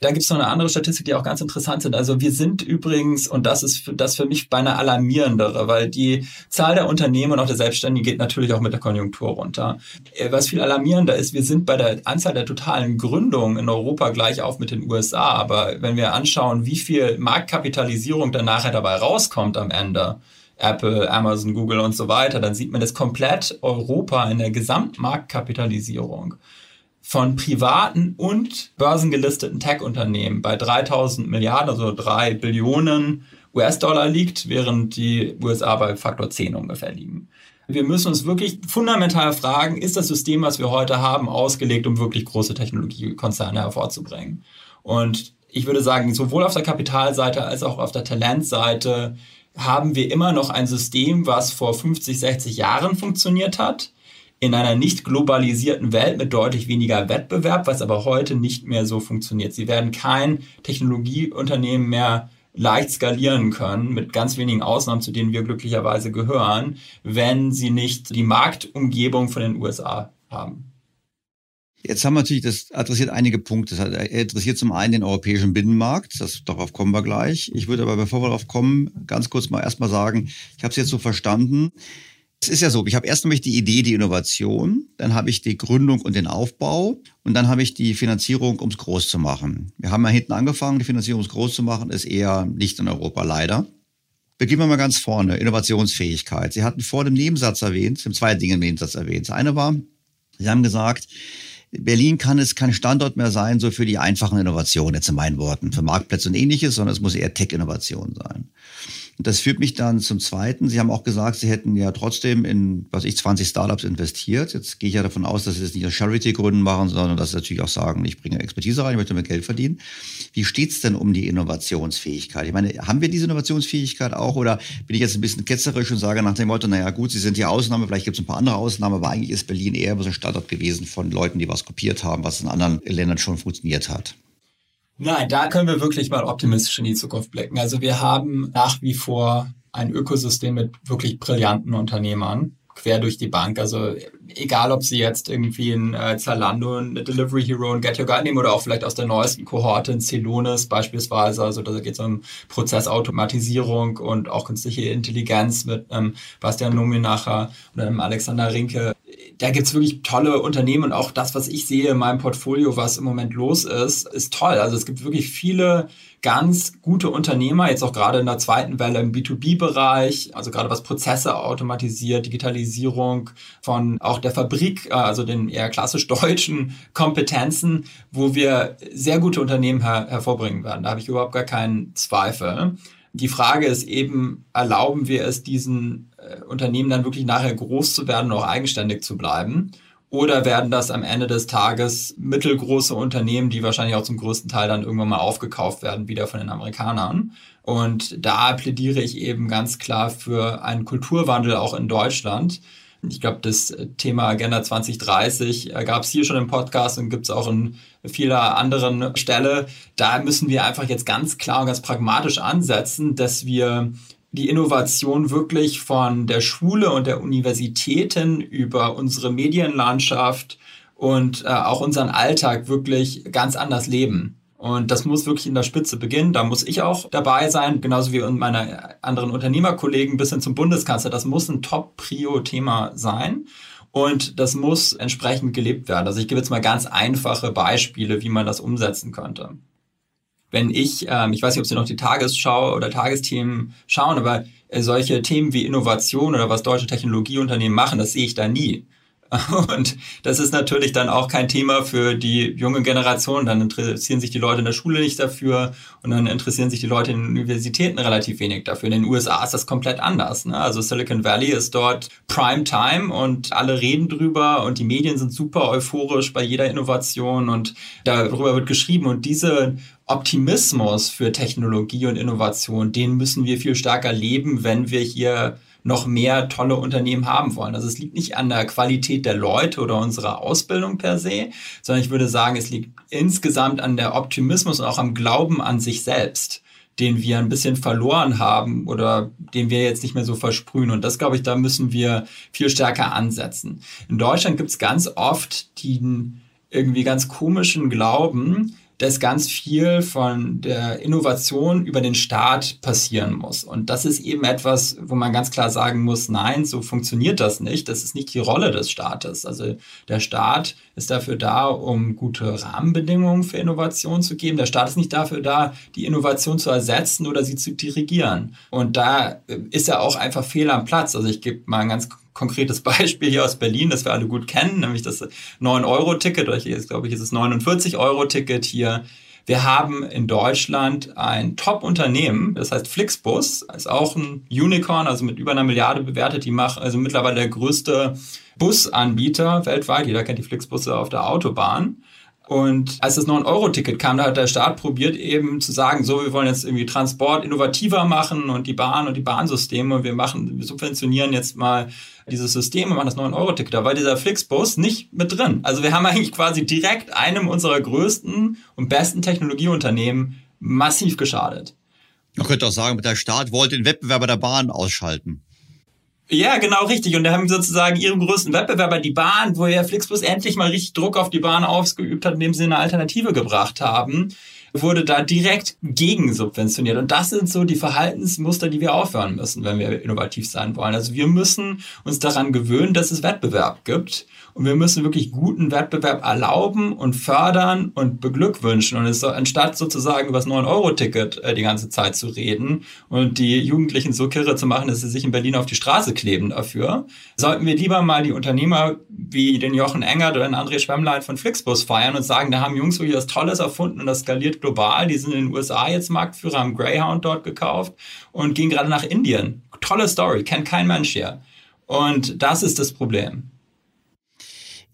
Da gibt es noch eine andere Statistik, die auch ganz interessant sind. Also wir sind übrigens, und das ist für mich beinahe alarmierendere, weil die Zahl der Unternehmen und auch der Selbstständigen geht natürlich auch mit der Konjunktur runter. Was viel alarmierender ist, wir sind bei der Anzahl der totalen Gründungen in Europa gleich auf mit den USA. Aber wenn wir anschauen, wie viel Marktkapitalisierung dann nachher dabei rauskommt am Ende, Apple, Amazon, Google und so weiter, dann sieht man das komplett Europa in der Gesamtmarktkapitalisierung von privaten und börsengelisteten Tech-Unternehmen bei 3.000 Milliarden, also 3 Billionen US-Dollar liegt, während die USA bei Faktor 10 ungefähr liegen. Wir müssen uns wirklich fundamental fragen, ist das System, was wir heute haben, ausgelegt, um wirklich große Technologiekonzerne hervorzubringen? Und ich würde sagen, sowohl auf der Kapitalseite als auch auf der Talentseite haben wir immer noch ein System, was vor 50, 60 Jahren funktioniert hat, in einer nicht globalisierten Welt mit deutlich weniger Wettbewerb, was aber heute nicht mehr so funktioniert. Sie werden kein Technologieunternehmen mehr leicht skalieren können, mit ganz wenigen Ausnahmen, zu denen wir glücklicherweise gehören, wenn sie nicht die Marktumgebung von den USA haben. Jetzt haben wir natürlich, das adressiert einige Punkte. Das adressiert zum einen den europäischen Binnenmarkt, darauf kommen wir gleich. Ich würde aber, bevor wir darauf kommen, ganz kurz mal erstmal sagen, ich habe es jetzt so verstanden, Es ist ja so, ich habe erst nämlich die Idee, die Innovation, dann habe ich die Gründung und den Aufbau und dann habe ich die Finanzierung, um es groß zu machen. Wir haben ja hinten angefangen, die Finanzierung, um es groß zu machen, ist eher nicht in Europa, leider. Beginnen wir mal ganz vorne, Innovationsfähigkeit. Sie hatten vor dem Nebensatz erwähnt, Sie haben zwei Dinge im Nebensatz erwähnt. Das eine war, Sie haben gesagt, Berlin kann es kein Standort mehr sein, so für die einfachen Innovationen, jetzt in meinen Worten, für Marktplätze und Ähnliches, sondern es muss eher Tech-Innovation sein. Und das führt mich dann zum Zweiten. Sie haben auch gesagt, Sie hätten ja trotzdem in, was ich, 20 Startups investiert. Jetzt gehe ich ja davon aus, dass Sie das nicht aus Charity-Gründen machen, sondern dass Sie natürlich auch sagen, ich bringe Expertise rein, ich möchte mit Geld verdienen. Wie steht es denn um die Innovationsfähigkeit? Ich meine, haben wir diese Innovationsfähigkeit auch? Oder bin ich jetzt ein bisschen ketzerisch und sage nach dem Motto, naja gut, Sie sind die Ausnahme, vielleicht gibt es ein paar andere Ausnahmen, aber eigentlich ist Berlin eher so ein Standort gewesen von Leuten, die was kopiert haben, was in anderen Ländern schon funktioniert hat. Nein, da können wir wirklich mal optimistisch in die Zukunft blicken. Also wir haben nach wie vor ein Ökosystem mit wirklich brillanten Unternehmern, quer durch die Bank. Also egal, ob Sie jetzt irgendwie in Zalando, in Delivery Hero und GetYourGuide nehmen oder auch vielleicht aus der neuesten Kohorte in Celonis beispielsweise. Also da geht es um Prozessautomatisierung und auch künstliche Intelligenz mit Bastian Nominacher oder Alexander Rinke. Da gibt's wirklich tolle Unternehmen und auch das, was ich sehe in meinem Portfolio, was im Moment los ist, ist toll. Also es gibt wirklich viele ganz gute Unternehmer, jetzt auch gerade in der zweiten Welle im B2B-Bereich, also gerade was Prozesse automatisiert, Digitalisierung von auch der Fabrik, also den eher klassisch deutschen Kompetenzen, wo wir sehr gute Unternehmen hervorbringen werden. Da habe ich überhaupt gar keinen Zweifel. Die Frage ist eben, erlauben wir es diesen Unternehmen dann wirklich nachher groß zu werden und auch eigenständig zu bleiben? Oder werden das am Ende des Tages mittelgroße Unternehmen, die wahrscheinlich auch zum größten Teil dann irgendwann mal aufgekauft werden, wieder von den Amerikanern? Und da plädiere ich eben ganz klar für einen Kulturwandel auch in Deutschland. Ich glaube, das Thema Agenda 2030 gab es hier schon im Podcast und gibt es auch in vieler anderen Stelle. Da müssen wir einfach jetzt ganz klar und ganz pragmatisch ansetzen, dass wir die Innovation wirklich von der Schule und der Universitäten über unsere Medienlandschaft und auch unseren Alltag wirklich ganz anders leben. Und das muss wirklich in der Spitze beginnen. Da muss ich auch dabei sein, genauso wie meine anderen Unternehmerkollegen bis hin zum Bundeskanzler. Das muss ein Top-Prio-Thema sein und das muss entsprechend gelebt werden. Also ich gebe jetzt mal ganz einfache Beispiele, wie man das umsetzen könnte. Wenn ich weiß nicht, ob Sie noch die Tagesschau oder Tagesthemen schauen, aber solche Themen wie Innovation oder was deutsche Technologieunternehmen machen, das sehe ich da nie. Und das ist natürlich dann auch kein Thema für die junge Generation. Dann interessieren sich die Leute in der Schule nicht dafür und dann interessieren sich die Leute in den Universitäten relativ wenig dafür. In den USA ist das komplett anders, ne? Also Silicon Valley ist dort Prime Time und alle reden drüber und die Medien sind super euphorisch bei jeder Innovation und darüber wird geschrieben. Und dieser Optimismus für Technologie und Innovation, den müssen wir viel stärker leben, wenn wir hier noch mehr tolle Unternehmen haben wollen. Also es liegt nicht an der Qualität der Leute oder unserer Ausbildung per se, sondern ich würde sagen, es liegt insgesamt an der Optimismus und auch am Glauben an sich selbst, den wir ein bisschen verloren haben oder den wir jetzt nicht mehr so versprühen. Und das, glaube ich, da müssen wir viel stärker ansetzen. In Deutschland gibt es ganz oft den irgendwie ganz komischen Glauben, dass ganz viel von der Innovation über den Staat passieren muss. Und das ist eben etwas, wo man ganz klar sagen muss, nein, so funktioniert das nicht. Das ist nicht die Rolle des Staates. Also der Staat ist dafür da, um gute Rahmenbedingungen für Innovation zu geben. Der Staat ist nicht dafür da, die Innovation zu ersetzen oder sie zu dirigieren. Und da ist ja auch einfach Fehl am Platz. Also ich gebe mal ein ganz konkretes Beispiel hier aus Berlin, das wir alle gut kennen, nämlich das 9-Euro-Ticket, oder jetzt glaube ich, ist es 49-Euro-Ticket hier. Wir haben in Deutschland ein Top-Unternehmen, das heißt Flixbus, ist auch ein Unicorn, also mit über 1 Milliarde bewertet, die machen, also mittlerweile der größte Busanbieter weltweit, jeder kennt die Flixbusse auf der Autobahn. Und als das 9-Euro-Ticket kam, da hat der Staat probiert eben zu sagen, so, wir wollen jetzt irgendwie Transport innovativer machen und die Bahn und die Bahnsysteme und wir subventionieren jetzt mal dieses System und machen das 9-Euro-Ticket. Da war dieser Flixbus nicht mit drin. Also wir haben eigentlich quasi direkt einem unserer größten und besten Technologieunternehmen massiv geschadet. Man könnte auch sagen, der Staat wollte den Wettbewerber der Bahn ausschalten. Ja, genau, richtig. Und da haben sozusagen ihren größten Wettbewerber, die Bahn, wo ja Flixbus endlich mal richtig Druck auf die Bahn ausgeübt hat, indem sie eine Alternative gebracht haben. wurde da direkt gegen subventioniert. Und das sind so die Verhaltensmuster, die wir aufhören müssen, wenn wir innovativ sein wollen. Also wir müssen uns daran gewöhnen, dass es Wettbewerb gibt. Und wir müssen wirklich guten Wettbewerb erlauben und fördern und beglückwünschen. Und es soll, anstatt sozusagen über das 9-Euro-Ticket die ganze Zeit zu reden und die Jugendlichen so kirre zu machen, dass sie sich in Berlin auf die Straße kleben dafür, sollten wir lieber mal die Unternehmer wie den Jochen Engert oder den André Schwemmlein von Flixbus feiern und sagen, da haben Jungs wirklich was Tolles erfunden und das skaliert global. Die sind in den USA jetzt Marktführer, haben Greyhound dort gekauft und gehen gerade nach Indien. Tolle Story, kennt kein Mensch hier. Und das ist das Problem.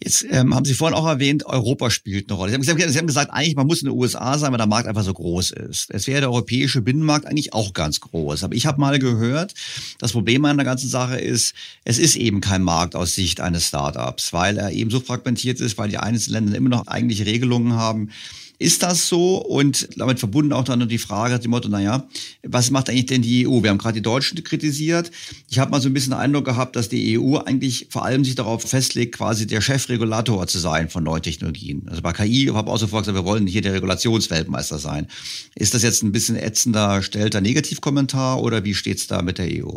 Jetzt haben Sie vorhin auch erwähnt, Europa spielt eine Rolle. Sie haben gesagt, eigentlich man muss in den USA sein, weil der Markt einfach so groß ist. Es wäre der europäische Binnenmarkt eigentlich auch ganz groß. Aber ich habe mal gehört, das Problem an der ganzen Sache ist, es ist eben kein Markt aus Sicht eines Startups, weil er eben so fragmentiert ist, weil die einzelnen Länder immer noch eigentliche Regelungen haben. Ist das so? Und damit verbunden auch dann die Frage, dem Motto, naja, was macht eigentlich denn die EU? Wir haben gerade die Deutschen kritisiert. Ich habe mal so ein bisschen den Eindruck gehabt, dass die EU eigentlich vor allem sich darauf festlegt, quasi der Chefregulator zu sein von neuen Technologien. Also bei KI, ich habe auch sofort gesagt, wir wollen hier der Regulationsweltmeister sein. Ist das jetzt ein bisschen ätzender, stellter Negativkommentar oder wie steht es da mit der EU?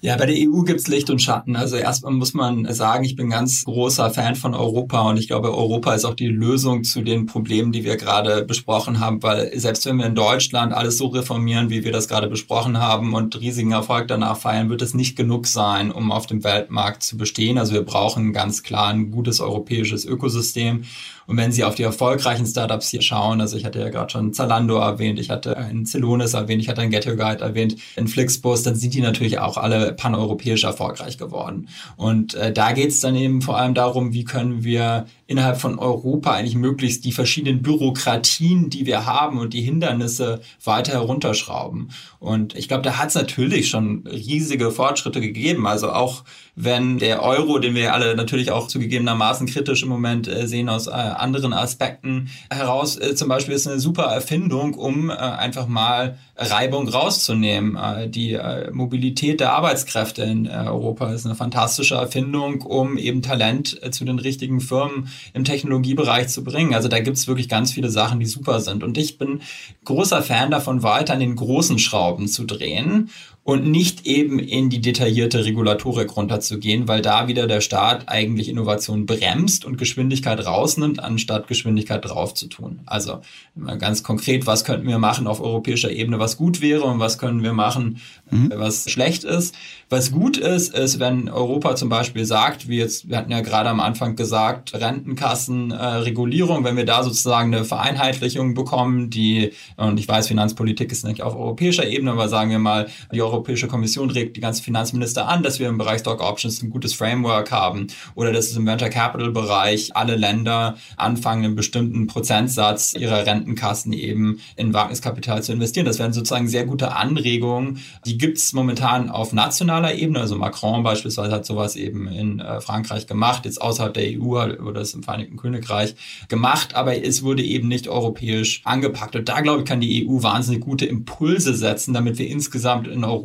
Ja, bei der EU gibt's Licht und Schatten. Also erstmal muss man sagen, ich bin ganz großer Fan von Europa und ich glaube, Europa ist auch die Lösung zu den Problemen, die wir gerade besprochen haben, weil selbst wenn wir in Deutschland alles so reformieren, wie wir das gerade besprochen haben und riesigen Erfolg danach feiern, wird es nicht genug sein, um auf dem Weltmarkt zu bestehen. Also wir brauchen ganz klar ein gutes europäisches Ökosystem. Und wenn Sie auf die erfolgreichen Startups hier schauen, also ich hatte ja gerade schon Zalando erwähnt, ich hatte einen Celonis erwähnt, ich hatte einen GetYourGuide erwähnt, einen Flixbus, dann sind die natürlich auch alle paneuropäisch erfolgreich geworden. Und da geht es dann eben vor allem darum, wie können wir innerhalb von Europa eigentlich möglichst die verschiedenen Bürokratien, die wir haben und die Hindernisse weiter herunterschrauben. Und ich glaube, da hat es natürlich schon riesige Fortschritte gegeben. Also auch wenn der Euro, den wir alle natürlich auch zugegebenermaßen kritisch im Moment sehen aus anderen Aspekten heraus, zum Beispiel ist eine super Erfindung, um einfach mal Reibung rauszunehmen. Die Mobilität der Arbeitskräfte in Europa ist eine fantastische Erfindung, um eben Talent zu den richtigen Firmen im Technologiebereich zu bringen. Also da gibt es wirklich ganz viele Sachen, die super sind. Und ich bin großer Fan davon, weiter an den großen Schrauben zu drehen und nicht eben in die detaillierte Regulatorik runterzugehen, weil da wieder der Staat eigentlich Innovation bremst und Geschwindigkeit rausnimmt, anstatt Geschwindigkeit drauf zu tun. Also mal ganz konkret, was könnten wir machen auf europäischer Ebene, was gut wäre und was können wir machen, was schlecht ist. Was gut ist, ist, wenn Europa zum Beispiel sagt, wir hatten ja gerade am Anfang gesagt, Rentenkassenregulierung, wenn wir da sozusagen eine Vereinheitlichung bekommen, die, und ich weiß, Finanzpolitik ist nicht auf europäischer Ebene, aber sagen wir mal, die Europäische Kommission regt die ganzen Finanzminister an, dass wir im Bereich Stock Options ein gutes Framework haben oder dass es im Venture Capital Bereich alle Länder anfangen, einen bestimmten Prozentsatz ihrer Rentenkassen eben in Wagniskapital zu investieren. Das wären sozusagen sehr gute Anregungen. Die gibt es momentan auf nationaler Ebene. Also Macron beispielsweise hat sowas eben in Frankreich gemacht, jetzt außerhalb der EU oder das im Vereinigten Königreich gemacht, aber es wurde eben nicht europäisch angepackt. Und da, glaube ich, kann die EU wahnsinnig gute Impulse setzen, damit wir insgesamt in Europa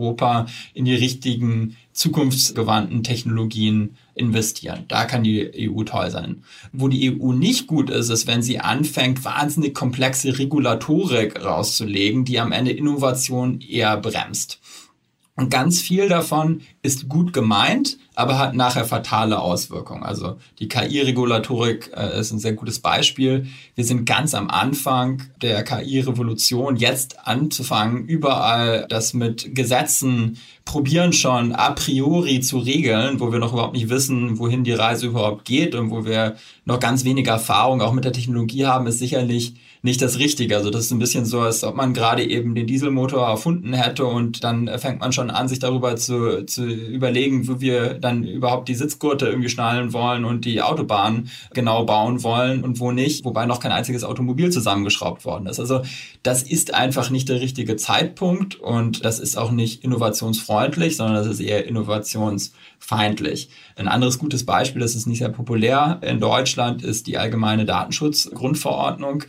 in die richtigen zukunftsgewandten Technologien investieren. Da kann die EU toll sein. Wo die EU nicht gut ist, ist, wenn sie anfängt, wahnsinnig komplexe Regulatorik rauszulegen, die am Ende Innovation eher bremst. Und ganz viel davon ist gut gemeint, aber hat nachher fatale Auswirkungen. Also die KI-Regulatorik ist ein sehr gutes Beispiel. Wir sind ganz am Anfang der KI-Revolution. Jetzt anzufangen, überall das mit Gesetzen probieren schon a priori zu regeln, wo wir noch überhaupt nicht wissen, wohin die Reise überhaupt geht und wo wir noch ganz wenig Erfahrung auch mit der Technologie haben, ist sicherlich nicht das Richtige. Also das ist ein bisschen so, als ob man gerade eben den Dieselmotor erfunden hätte und dann fängt man schon an, sich darüber zu überlegen, wo wir dann überhaupt die Sitzgurte irgendwie schnallen wollen und die Autobahn genau bauen wollen und wo nicht, wobei noch kein einziges Automobil zusammengeschraubt worden ist. Also das ist einfach nicht der richtige Zeitpunkt und das ist auch nicht innovationsfreundlich, sondern das ist eher innovationsfeindlich. Ein anderes gutes Beispiel, das ist nicht sehr populär in Deutschland, ist die allgemeine Datenschutzgrundverordnung.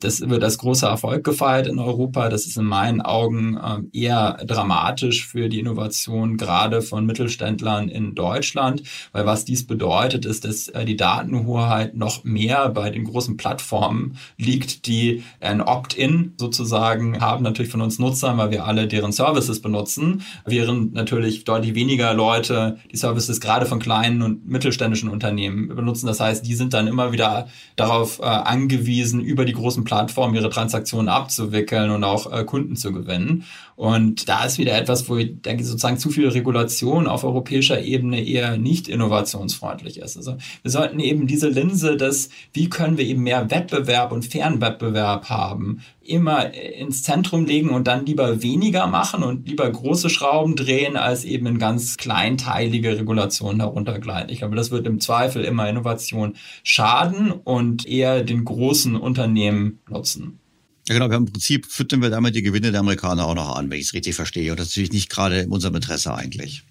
Das wird als großer Erfolg gefeiert in Europa. Das ist in meinen Augen eher dramatisch für die Innovation, gerade Gerade von Mittelständlern in Deutschland, weil was dies bedeutet, ist, dass die Datenhoheit noch mehr bei den großen Plattformen liegt, die ein Opt-in sozusagen haben, natürlich von uns Nutzern, weil wir alle deren Services benutzen, während natürlich deutlich weniger Leute die Services gerade von kleinen und mittelständischen Unternehmen benutzen. Das heißt, die sind dann immer wieder darauf angewiesen, über die großen Plattformen ihre Transaktionen abzuwickeln und auch Kunden zu gewinnen. Und da ist wieder etwas, wo ich denke, sozusagen zu viel Regulation auf europäischer Ebene eher nicht innovationsfreundlich ist. Also wir sollten eben diese Linse des, wie können wir eben mehr Wettbewerb und fairen Wettbewerb haben, immer ins Zentrum legen und dann lieber weniger machen und lieber große Schrauben drehen, als eben in ganz kleinteilige Regulationen heruntergleiten. Ich glaube, das wird im Zweifel immer Innovation schaden und eher den großen Unternehmen nutzen. Ja genau, wir haben im Prinzip, füttern wir damit die Gewinne der Amerikaner auch noch an, wenn ich es richtig verstehe. Und das ist natürlich nicht gerade in unserem Interesse eigentlich.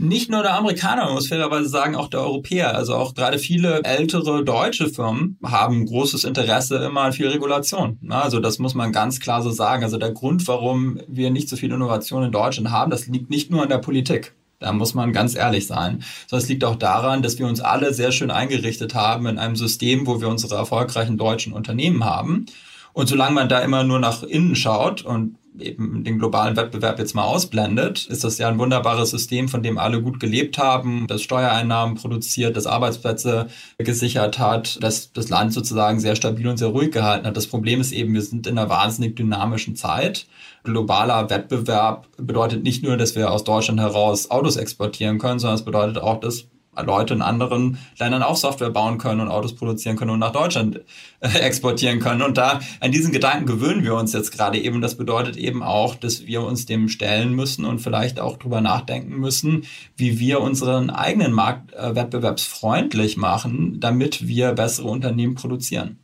Nicht nur der Amerikaner, man muss fairerweise sagen, auch der Europäer. Also auch gerade viele ältere deutsche Firmen haben großes Interesse immer an viel Regulation. Also das muss man ganz klar so sagen. Also der Grund, warum wir nicht so viel Innovation in Deutschland haben, das liegt nicht nur an der Politik. Da muss man ganz ehrlich sein. Sondern es liegt auch daran, dass wir uns alle sehr schön eingerichtet haben in einem System, wo wir unsere erfolgreichen deutschen Unternehmen haben. Und solange man da immer nur nach innen schaut und eben den globalen Wettbewerb jetzt mal ausblendet, ist das ja ein wunderbares System, von dem alle gut gelebt haben, das Steuereinnahmen produziert, das Arbeitsplätze gesichert hat, das das Land sozusagen sehr stabil und sehr ruhig gehalten hat. Das Problem ist eben, wir sind in einer wahnsinnig dynamischen Zeit. Globaler Wettbewerb bedeutet nicht nur, dass wir aus Deutschland heraus Autos exportieren können, sondern es bedeutet auch, dass Leute in anderen Ländern auch Software bauen können und Autos produzieren können und nach Deutschland exportieren können. Und da an diesen Gedanken gewöhnen wir uns jetzt gerade eben. Das bedeutet eben auch, dass wir uns dem stellen müssen und vielleicht auch drüber nachdenken müssen, wie wir unseren eigenen Markt wettbewerbsfreundlich machen, damit wir bessere Unternehmen produzieren.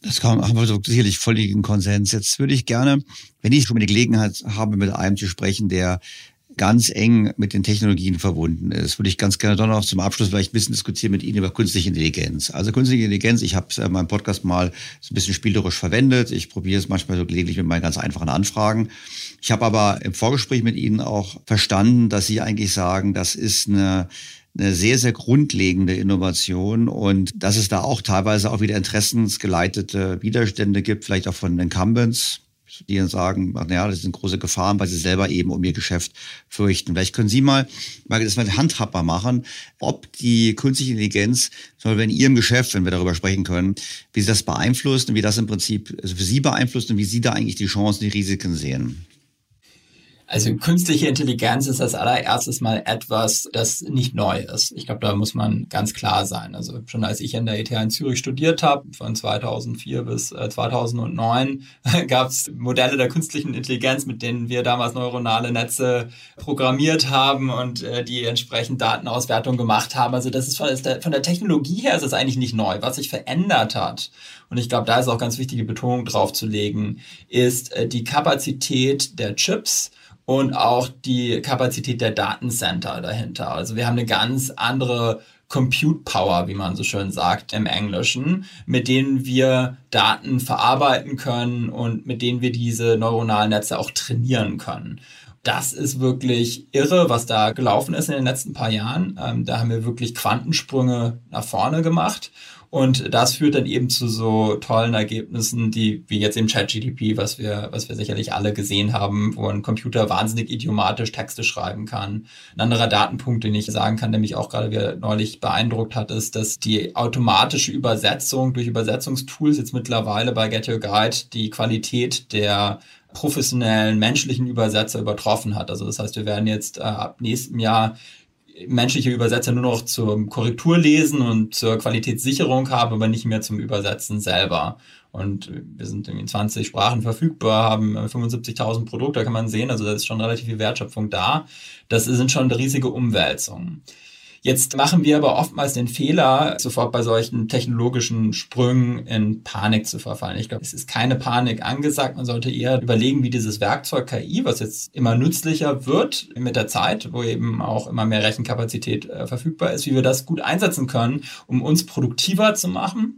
Das haben wir sicherlich völligen Konsens. Jetzt würde ich gerne, wenn ich schon mal die Gelegenheit habe, mit einem zu sprechen, der ganz eng mit den Technologien verbunden ist, würde ich ganz gerne doch noch zum Abschluss vielleicht ein bisschen diskutieren mit Ihnen über künstliche Intelligenz. Also künstliche Intelligenz, ich habe es in meinem Podcast mal so ein bisschen spielerisch verwendet. Ich probiere es manchmal so gelegentlich mit meinen ganz einfachen Anfragen. Ich habe aber im Vorgespräch mit Ihnen auch verstanden, dass Sie eigentlich sagen, das ist eine sehr, sehr grundlegende Innovation und dass es da auch teilweise auch wieder interessensgeleitete Widerstände gibt, vielleicht auch von Incumbents, die dann sagen, naja, das sind große Gefahren, weil sie selber eben um ihr Geschäft fürchten. Vielleicht können Sie mal das mal handhabbar machen, ob die künstliche Intelligenz, zum Beispiel in Ihrem Geschäft, wenn wir darüber sprechen können, wie Sie das beeinflusst und wie das im Prinzip für Sie beeinflusst und wie Sie da eigentlich die Chancen, die Risiken sehen. Also künstliche Intelligenz ist als allererstes mal etwas, das nicht neu ist. Ich glaube, da muss man ganz klar sein. Also schon als ich an der ETH in Zürich studiert habe, von 2004 bis 2009, gab es Modelle der künstlichen Intelligenz, mit denen wir damals neuronale Netze programmiert haben und die entsprechend Datenauswertung gemacht haben. Also das ist von der Technologie her ist es eigentlich nicht neu. Was sich verändert hat, und ich glaube, da ist auch ganz wichtige Betonung drauf zu legen, ist die Kapazität der Chips und auch die Kapazität der Datencenter dahinter. Also wir haben eine ganz andere Compute Power, wie man so schön sagt im Englischen, mit denen wir Daten verarbeiten können und mit denen wir diese neuronalen Netze auch trainieren können. Das ist wirklich irre, was da gelaufen ist in den letzten paar Jahren. Da haben wir wirklich Quantensprünge nach vorne gemacht. Und das führt dann eben zu so tollen Ergebnissen, die wie jetzt im ChatGPT, was wir sicherlich alle gesehen haben, wo ein Computer wahnsinnig idiomatisch Texte schreiben kann. Ein anderer Datenpunkt, den ich sagen kann, der mich auch gerade wieder neulich beeindruckt hat, ist, dass die automatische Übersetzung durch Übersetzungstools jetzt mittlerweile bei GetYourGuide die Qualität der professionellen menschlichen Übersetzer übertroffen hat. Also das heißt, wir werden jetzt ab nächstem Jahr menschliche Übersetzer nur noch zum Korrekturlesen und zur Qualitätssicherung haben, aber nicht mehr zum Übersetzen selber. Und wir sind in 20 Sprachen verfügbar, haben 75.000 Produkte, da kann man sehen, also da ist schon relativ viel Wertschöpfung da. Das sind schon riesige Umwälzungen. Jetzt machen wir aber oftmals den Fehler, sofort bei solchen technologischen Sprüngen in Panik zu verfallen. Ich glaube, es ist keine Panik angesagt. Man sollte eher überlegen, wie dieses Werkzeug KI, was jetzt immer nützlicher wird mit der Zeit, wo eben auch immer mehr Rechenkapazität verfügbar ist, wie wir das gut einsetzen können, um uns produktiver zu machen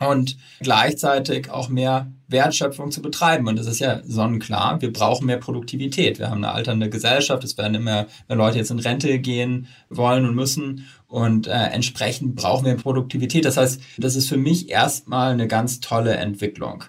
und gleichzeitig auch mehr Wertschöpfung zu betreiben. Und das ist ja sonnenklar, wir brauchen mehr Produktivität. Wir haben eine alternde Gesellschaft, es werden immer mehr Leute jetzt in Rente gehen wollen und müssen und entsprechend brauchen wir Produktivität. Das heißt, das ist für mich erstmal eine ganz tolle Entwicklung.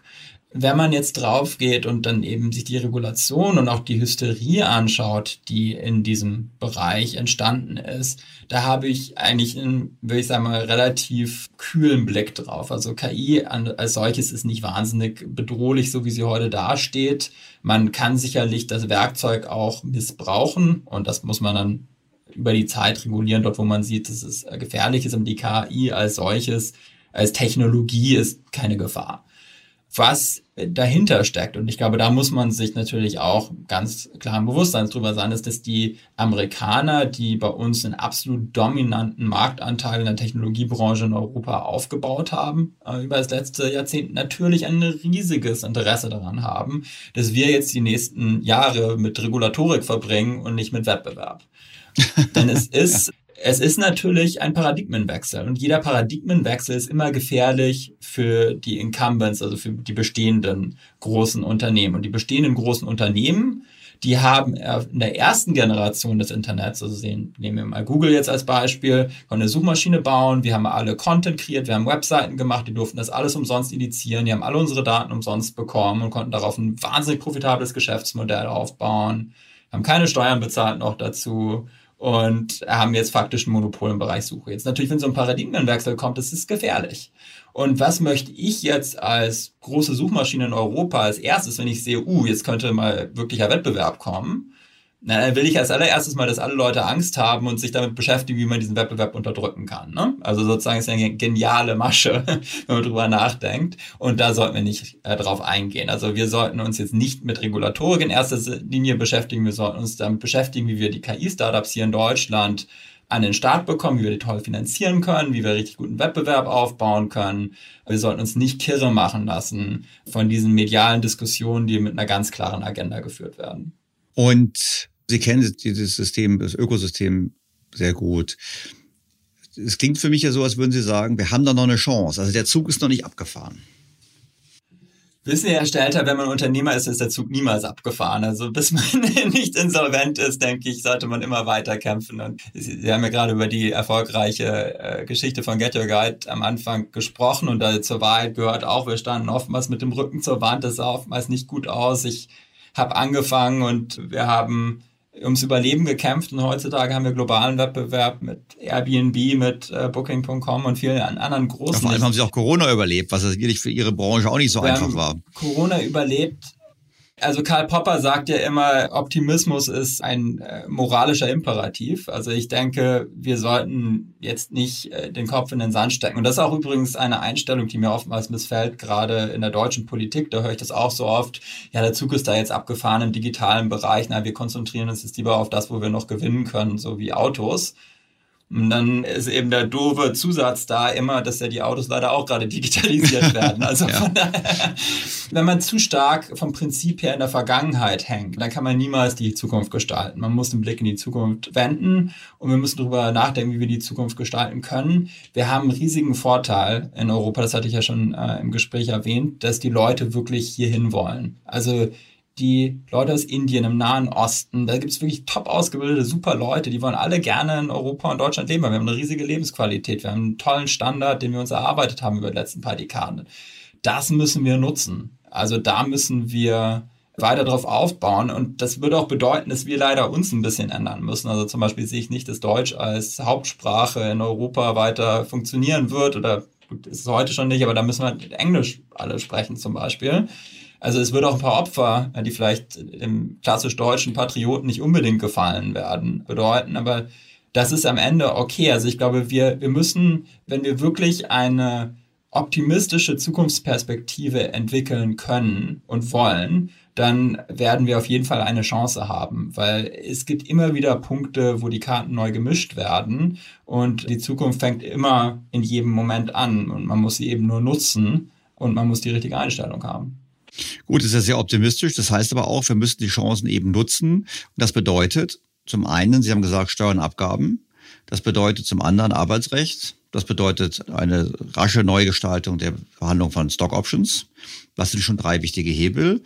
Wenn man jetzt drauf geht und dann eben sich die Regulation und auch die Hysterie anschaut, die in diesem Bereich entstanden ist, da habe ich eigentlich einen, würde ich sagen mal, relativ kühlen Blick drauf. Also KI als solches ist nicht wahnsinnig bedrohlich, so wie sie heute dasteht. Man kann sicherlich das Werkzeug auch missbrauchen und das muss man dann über die Zeit regulieren, dort wo man sieht, dass es gefährlich ist. Und die KI als solches, als Technologie ist keine Gefahr. Was dahinter steckt. Und ich glaube, da muss man sich natürlich auch ganz klar im Bewusstsein drüber sein, ist, dass die Amerikaner, die bei uns einen absolut dominanten Marktanteil in der Technologiebranche in Europa aufgebaut haben, über das letzte Jahrzehnt natürlich ein riesiges Interesse daran haben, dass wir jetzt die nächsten Jahre mit Regulatorik verbringen und nicht mit Wettbewerb. Denn es ist natürlich ein Paradigmenwechsel und jeder Paradigmenwechsel ist immer gefährlich für die Incumbents, also für die bestehenden großen Unternehmen. Und die bestehenden großen Unternehmen, die haben in der ersten Generation des Internets, also nehmen wir mal Google jetzt als Beispiel, konnten eine Suchmaschine bauen, wir haben alle Content kreiert, wir haben Webseiten gemacht, die durften das alles umsonst indizieren, die haben alle unsere Daten umsonst bekommen und konnten darauf ein wahnsinnig profitables Geschäftsmodell aufbauen, haben keine Steuern bezahlt noch dazu. Und haben jetzt faktisch ein Monopol im Bereich Suche. Jetzt natürlich, wenn so ein Paradigmenwechsel kommt, das ist gefährlich. Und was möchte ich jetzt als große Suchmaschine in Europa als erstes, wenn ich sehe, jetzt könnte mal wirklicher Wettbewerb kommen? Na, dann will ich als allererstes mal, dass alle Leute Angst haben und sich damit beschäftigen, wie man diesen Wettbewerb unterdrücken kann. Ne? Also sozusagen ist eine geniale Masche, wenn man drüber nachdenkt. Und da sollten wir nicht drauf eingehen. Also wir sollten uns jetzt nicht mit Regulatorik in erster Linie beschäftigen. Wir sollten uns damit beschäftigen, wie wir die KI-Startups hier in Deutschland an den Start bekommen, wie wir die toll finanzieren können, wie wir richtig guten Wettbewerb aufbauen können. Wir sollten uns nicht kirre machen lassen von diesen medialen Diskussionen, die mit einer ganz klaren Agenda geführt werden. Und Sie kennen dieses System, das Ökosystem sehr gut. Es klingt für mich ja so, als würden Sie sagen, wir haben da noch eine Chance. Also der Zug ist noch nicht abgefahren. Wissen Sie, Herr Stelter, wenn man Unternehmer ist, ist der Zug niemals abgefahren. Also bis man nicht insolvent ist, denke ich, sollte man immer weiter kämpfen. Und Sie haben ja gerade über die erfolgreiche Geschichte von Get Your Guide am Anfang gesprochen. Und da zur Wahrheit gehört auch, wir standen oftmals mit dem Rücken zur Wand. Das sah oftmals nicht gut aus. Ich habe angefangen und wir haben ums Überleben gekämpft und heutzutage haben wir globalen Wettbewerb mit Airbnb, mit Booking.com und vielen anderen großen. Ja, vor allem haben Sie auch Corona überlebt, was natürlich für Ihre Branche auch nicht so einfach war. Corona überlebt. Also Karl Popper sagt ja immer, Optimismus ist ein moralischer Imperativ. Also ich denke, wir sollten jetzt nicht den Kopf in den Sand stecken. Und das ist auch übrigens eine Einstellung, die mir oftmals missfällt, gerade in der deutschen Politik. Da höre ich das auch so oft. Ja, der Zug ist da jetzt abgefahren im digitalen Bereich. Na, wir konzentrieren uns jetzt lieber auf das, wo wir noch gewinnen können, so wie Autos. Und dann ist eben der doofe Zusatz da immer, dass ja die Autos leider auch gerade digitalisiert werden. Also ja. Von daher, wenn man zu stark vom Prinzip her in der Vergangenheit hängt, dann kann man niemals die Zukunft gestalten. Man muss den Blick in die Zukunft wenden und wir müssen darüber nachdenken, wie wir die Zukunft gestalten können. Wir haben einen riesigen Vorteil in Europa, das hatte ich ja schon im Gespräch erwähnt, dass die Leute wirklich hierhin wollen. Also die Leute aus Indien, im Nahen Osten, da gibt es wirklich top ausgebildete, super Leute, die wollen alle gerne in Europa und Deutschland leben, weil wir haben eine riesige Lebensqualität, wir haben einen tollen Standard, den wir uns erarbeitet haben über die letzten paar Dekaden. Das müssen wir nutzen. Also da müssen wir weiter drauf aufbauen und das würde auch bedeuten, dass wir leider uns ein bisschen ändern müssen. Also zum Beispiel sehe ich nicht, dass Deutsch als Hauptsprache in Europa weiter funktionieren wird oder ist es heute schon nicht, aber da müssen wir halt Englisch alle sprechen zum Beispiel. Also es wird auch ein paar Opfer, die vielleicht dem klassisch deutschen Patrioten nicht unbedingt gefallen werden, bedeuten. Aber das ist am Ende okay. Also ich glaube, wir müssen, wenn wir wirklich eine optimistische Zukunftsperspektive entwickeln können und wollen, dann werden wir auf jeden Fall eine Chance haben, weil es gibt immer wieder Punkte, wo die Karten neu gemischt werden und die Zukunft fängt immer in jedem Moment an und man muss sie eben nur nutzen und man muss die richtige Einstellung haben. Gut, das ist ja sehr optimistisch. Das heißt aber auch, wir müssen die Chancen eben nutzen. Und das bedeutet zum einen, Sie haben gesagt, Steuern, Abgaben. Das bedeutet zum anderen Arbeitsrecht. Das bedeutet eine rasche Neugestaltung der Verhandlung von Stock Options. Das sind schon drei wichtige Hebel.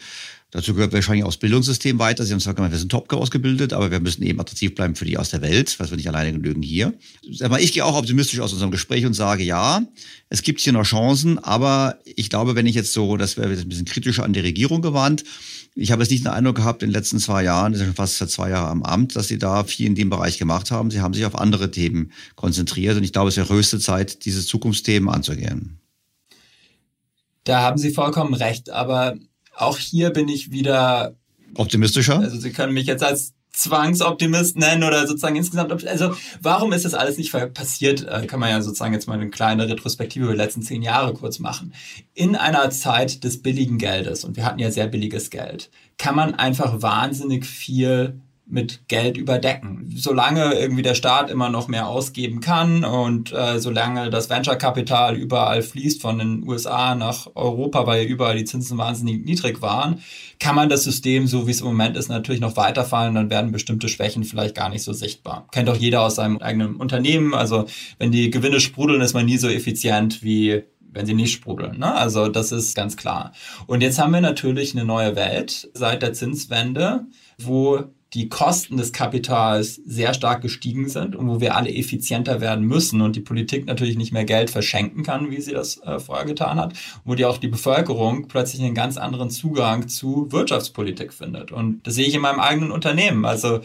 Dazu gehört wahrscheinlich auch das Bildungssystem weiter. Sie haben zwar gemeint, wir sind top ausgebildet, aber wir müssen eben attraktiv bleiben für die aus der Welt, weil wir nicht alleine genügen hier. Ich gehe auch optimistisch aus unserem Gespräch und sage, ja, es gibt hier noch Chancen, aber ich glaube, wenn ich jetzt so, das wäre jetzt ein bisschen kritischer an die Regierung gewandt, ich habe jetzt nicht den Eindruck gehabt, in den letzten 2 Jahren, das ist schon fast seit 2 Jahren am Amt, dass Sie da viel in dem Bereich gemacht haben. Sie haben sich auf andere Themen konzentriert und ich glaube, es ist die höchste Zeit, diese Zukunftsthemen anzugehen. Da haben Sie vollkommen recht, aber auch hier bin ich wieder optimistischer. Also Sie können mich jetzt als Zwangsoptimist nennen oder sozusagen insgesamt. Also warum ist das alles nicht passiert? Kann man ja sozusagen jetzt mal eine kleine Retrospektive über die letzten 10 Jahre kurz machen. In einer Zeit des billigen Geldes, und wir hatten ja sehr billiges Geld, kann man einfach wahnsinnig viel mit Geld überdecken. Solange irgendwie der Staat immer noch mehr ausgeben kann und solange das Venture-Kapital überall fließt, von den USA nach Europa, weil überall die Zinsen wahnsinnig niedrig waren, kann man das System, so wie es im Moment ist, natürlich noch weiterfallen. Dann werden bestimmte Schwächen vielleicht gar nicht so sichtbar. Kennt auch jeder aus seinem eigenen Unternehmen. Also wenn die Gewinne sprudeln, ist man nie so effizient, wie wenn sie nicht sprudeln. Ne? Also das ist ganz klar. Und jetzt haben wir natürlich eine neue Welt seit der Zinswende, wo die Kosten des Kapitals sehr stark gestiegen sind und wo wir alle effizienter werden müssen und die Politik natürlich nicht mehr Geld verschenken kann, wie sie das vorher getan hat, wo die auch die Bevölkerung plötzlich einen ganz anderen Zugang zu Wirtschaftspolitik findet. Und das sehe ich in meinem eigenen Unternehmen. Also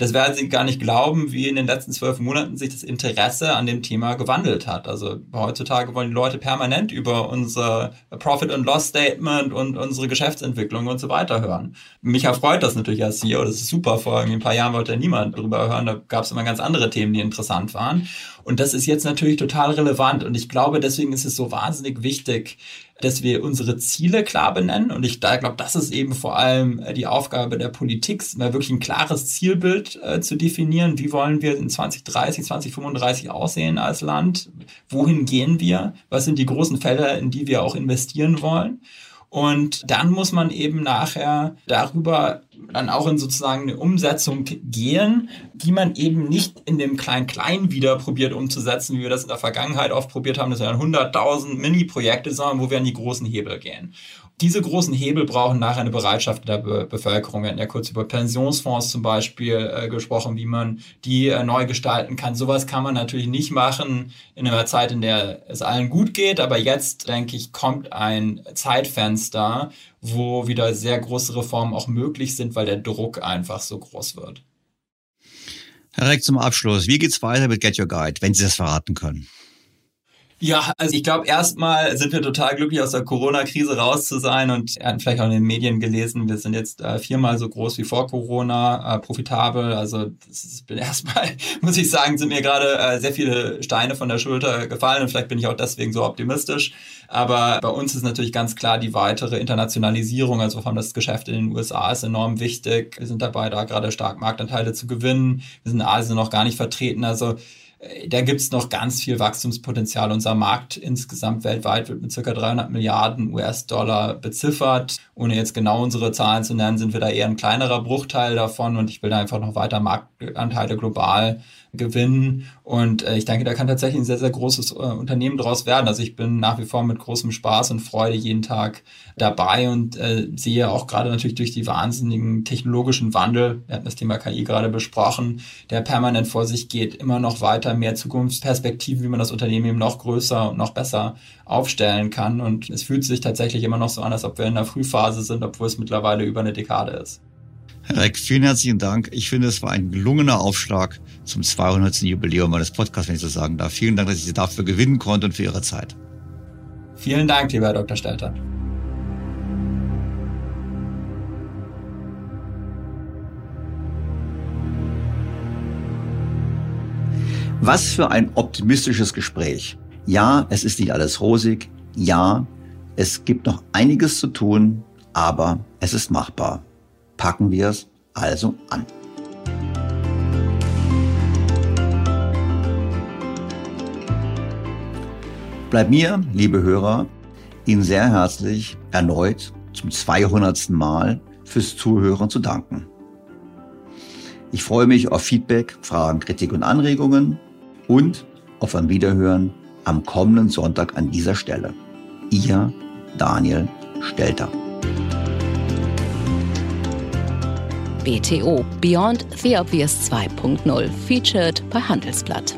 das werden Sie gar nicht glauben, wie in den letzten 12 Monaten sich das Interesse an dem Thema gewandelt hat. Also heutzutage wollen die Leute permanent über unser Profit and Loss Statement und unsere Geschäftsentwicklung und so weiter hören. Mich erfreut das natürlich als CEO, das ist super. Vor ein paar Jahren wollte ja niemand darüber hören, da gab es immer ganz andere Themen, die interessant waren. Und das ist jetzt natürlich total relevant und ich glaube, deswegen ist es so wahnsinnig wichtig, dass wir unsere Ziele klar benennen. Und ich glaube, das ist eben vor allem die Aufgabe der Politik, mal wirklich ein klares Zielbild zu definieren. Wie wollen wir in 2030, 2035 aussehen als Land? Wohin gehen wir? Was sind die großen Felder, in die wir auch investieren wollen? Und dann muss man eben nachher darüber dann auch in sozusagen eine Umsetzung gehen, die man eben nicht in dem Klein-Klein wieder probiert umzusetzen, wie wir das in der Vergangenheit oft probiert haben, das sind dann 100.000 Mini-Projekte, sondern wo wir an die großen Hebel gehen. Diese großen Hebel brauchen nachher eine Bereitschaft der Bevölkerung. Wir hatten ja kurz über Pensionsfonds zum Beispiel gesprochen, wie man die neu gestalten kann. Sowas kann man natürlich nicht machen in einer Zeit, in der es allen gut geht. Aber jetzt, denke ich, kommt ein Zeitfenster, wo wieder sehr große Reformen auch möglich sind, weil der Druck einfach so groß wird. Herr Reck, zum Abschluss. Wie geht's weiter mit GetYourGuide, wenn Sie das verraten können? Ja, also ich glaube, erstmal sind wir total glücklich, aus der Corona-Krise raus zu sein und hatten vielleicht auch in den Medien gelesen, wir sind jetzt 4-mal so groß wie vor Corona, profitabel. Also das ist, erstmal, muss ich sagen, sind mir gerade sehr viele Steine von der Schulter gefallen und vielleicht bin ich auch deswegen so optimistisch. Aber bei uns ist natürlich ganz klar die weitere Internationalisierung, also vor allem das Geschäft in den USA ist enorm wichtig. Wir sind dabei, da gerade stark Marktanteile zu gewinnen. Wir sind in Asien noch gar nicht vertreten, also da gibt es noch ganz viel Wachstumspotenzial. Unser Markt insgesamt weltweit wird mit ca. 300 Milliarden US-Dollar beziffert. Ohne jetzt genau unsere Zahlen zu nennen, sind wir da eher ein kleinerer Bruchteil davon. Und ich will da einfach noch weiter Marktanteile global gewinnen. Und ich denke, da kann tatsächlich ein sehr, sehr großes Unternehmen draus werden. Also ich bin nach wie vor mit großem Spaß und Freude jeden Tag dabei und sehe auch gerade natürlich durch die wahnsinnigen technologischen Wandel, wir hatten das Thema KI gerade besprochen, der permanent vor sich geht, immer noch weiter mehr Zukunftsperspektiven, wie man das Unternehmen eben noch größer und noch besser aufstellen kann. Und es fühlt sich tatsächlich immer noch so an, als ob wir in der Frühphase sind, obwohl es mittlerweile über eine Dekade ist. Herr Reck, vielen herzlichen Dank. Ich finde, es war ein gelungener Aufschlag zum 200. Jubiläum meines Podcasts, wenn ich so sagen darf. Vielen Dank, dass ich Sie dafür gewinnen konnte und für Ihre Zeit. Vielen Dank, lieber Herr Dr. Stelter. Was für ein optimistisches Gespräch. Ja, es ist nicht alles rosig. Ja, es gibt noch einiges zu tun, aber es ist machbar. Packen wir es also an. Bleibt mir, liebe Hörer, Ihnen sehr herzlich erneut zum 200. Mal fürs Zuhören zu danken. Ich freue mich auf Feedback, Fragen, Kritik und Anregungen. Und auf ein Wiederhören am kommenden Sonntag an dieser Stelle. Ihr Daniel Stelter. BTO Beyond the Obvious 2.0 featured bei Handelsblatt.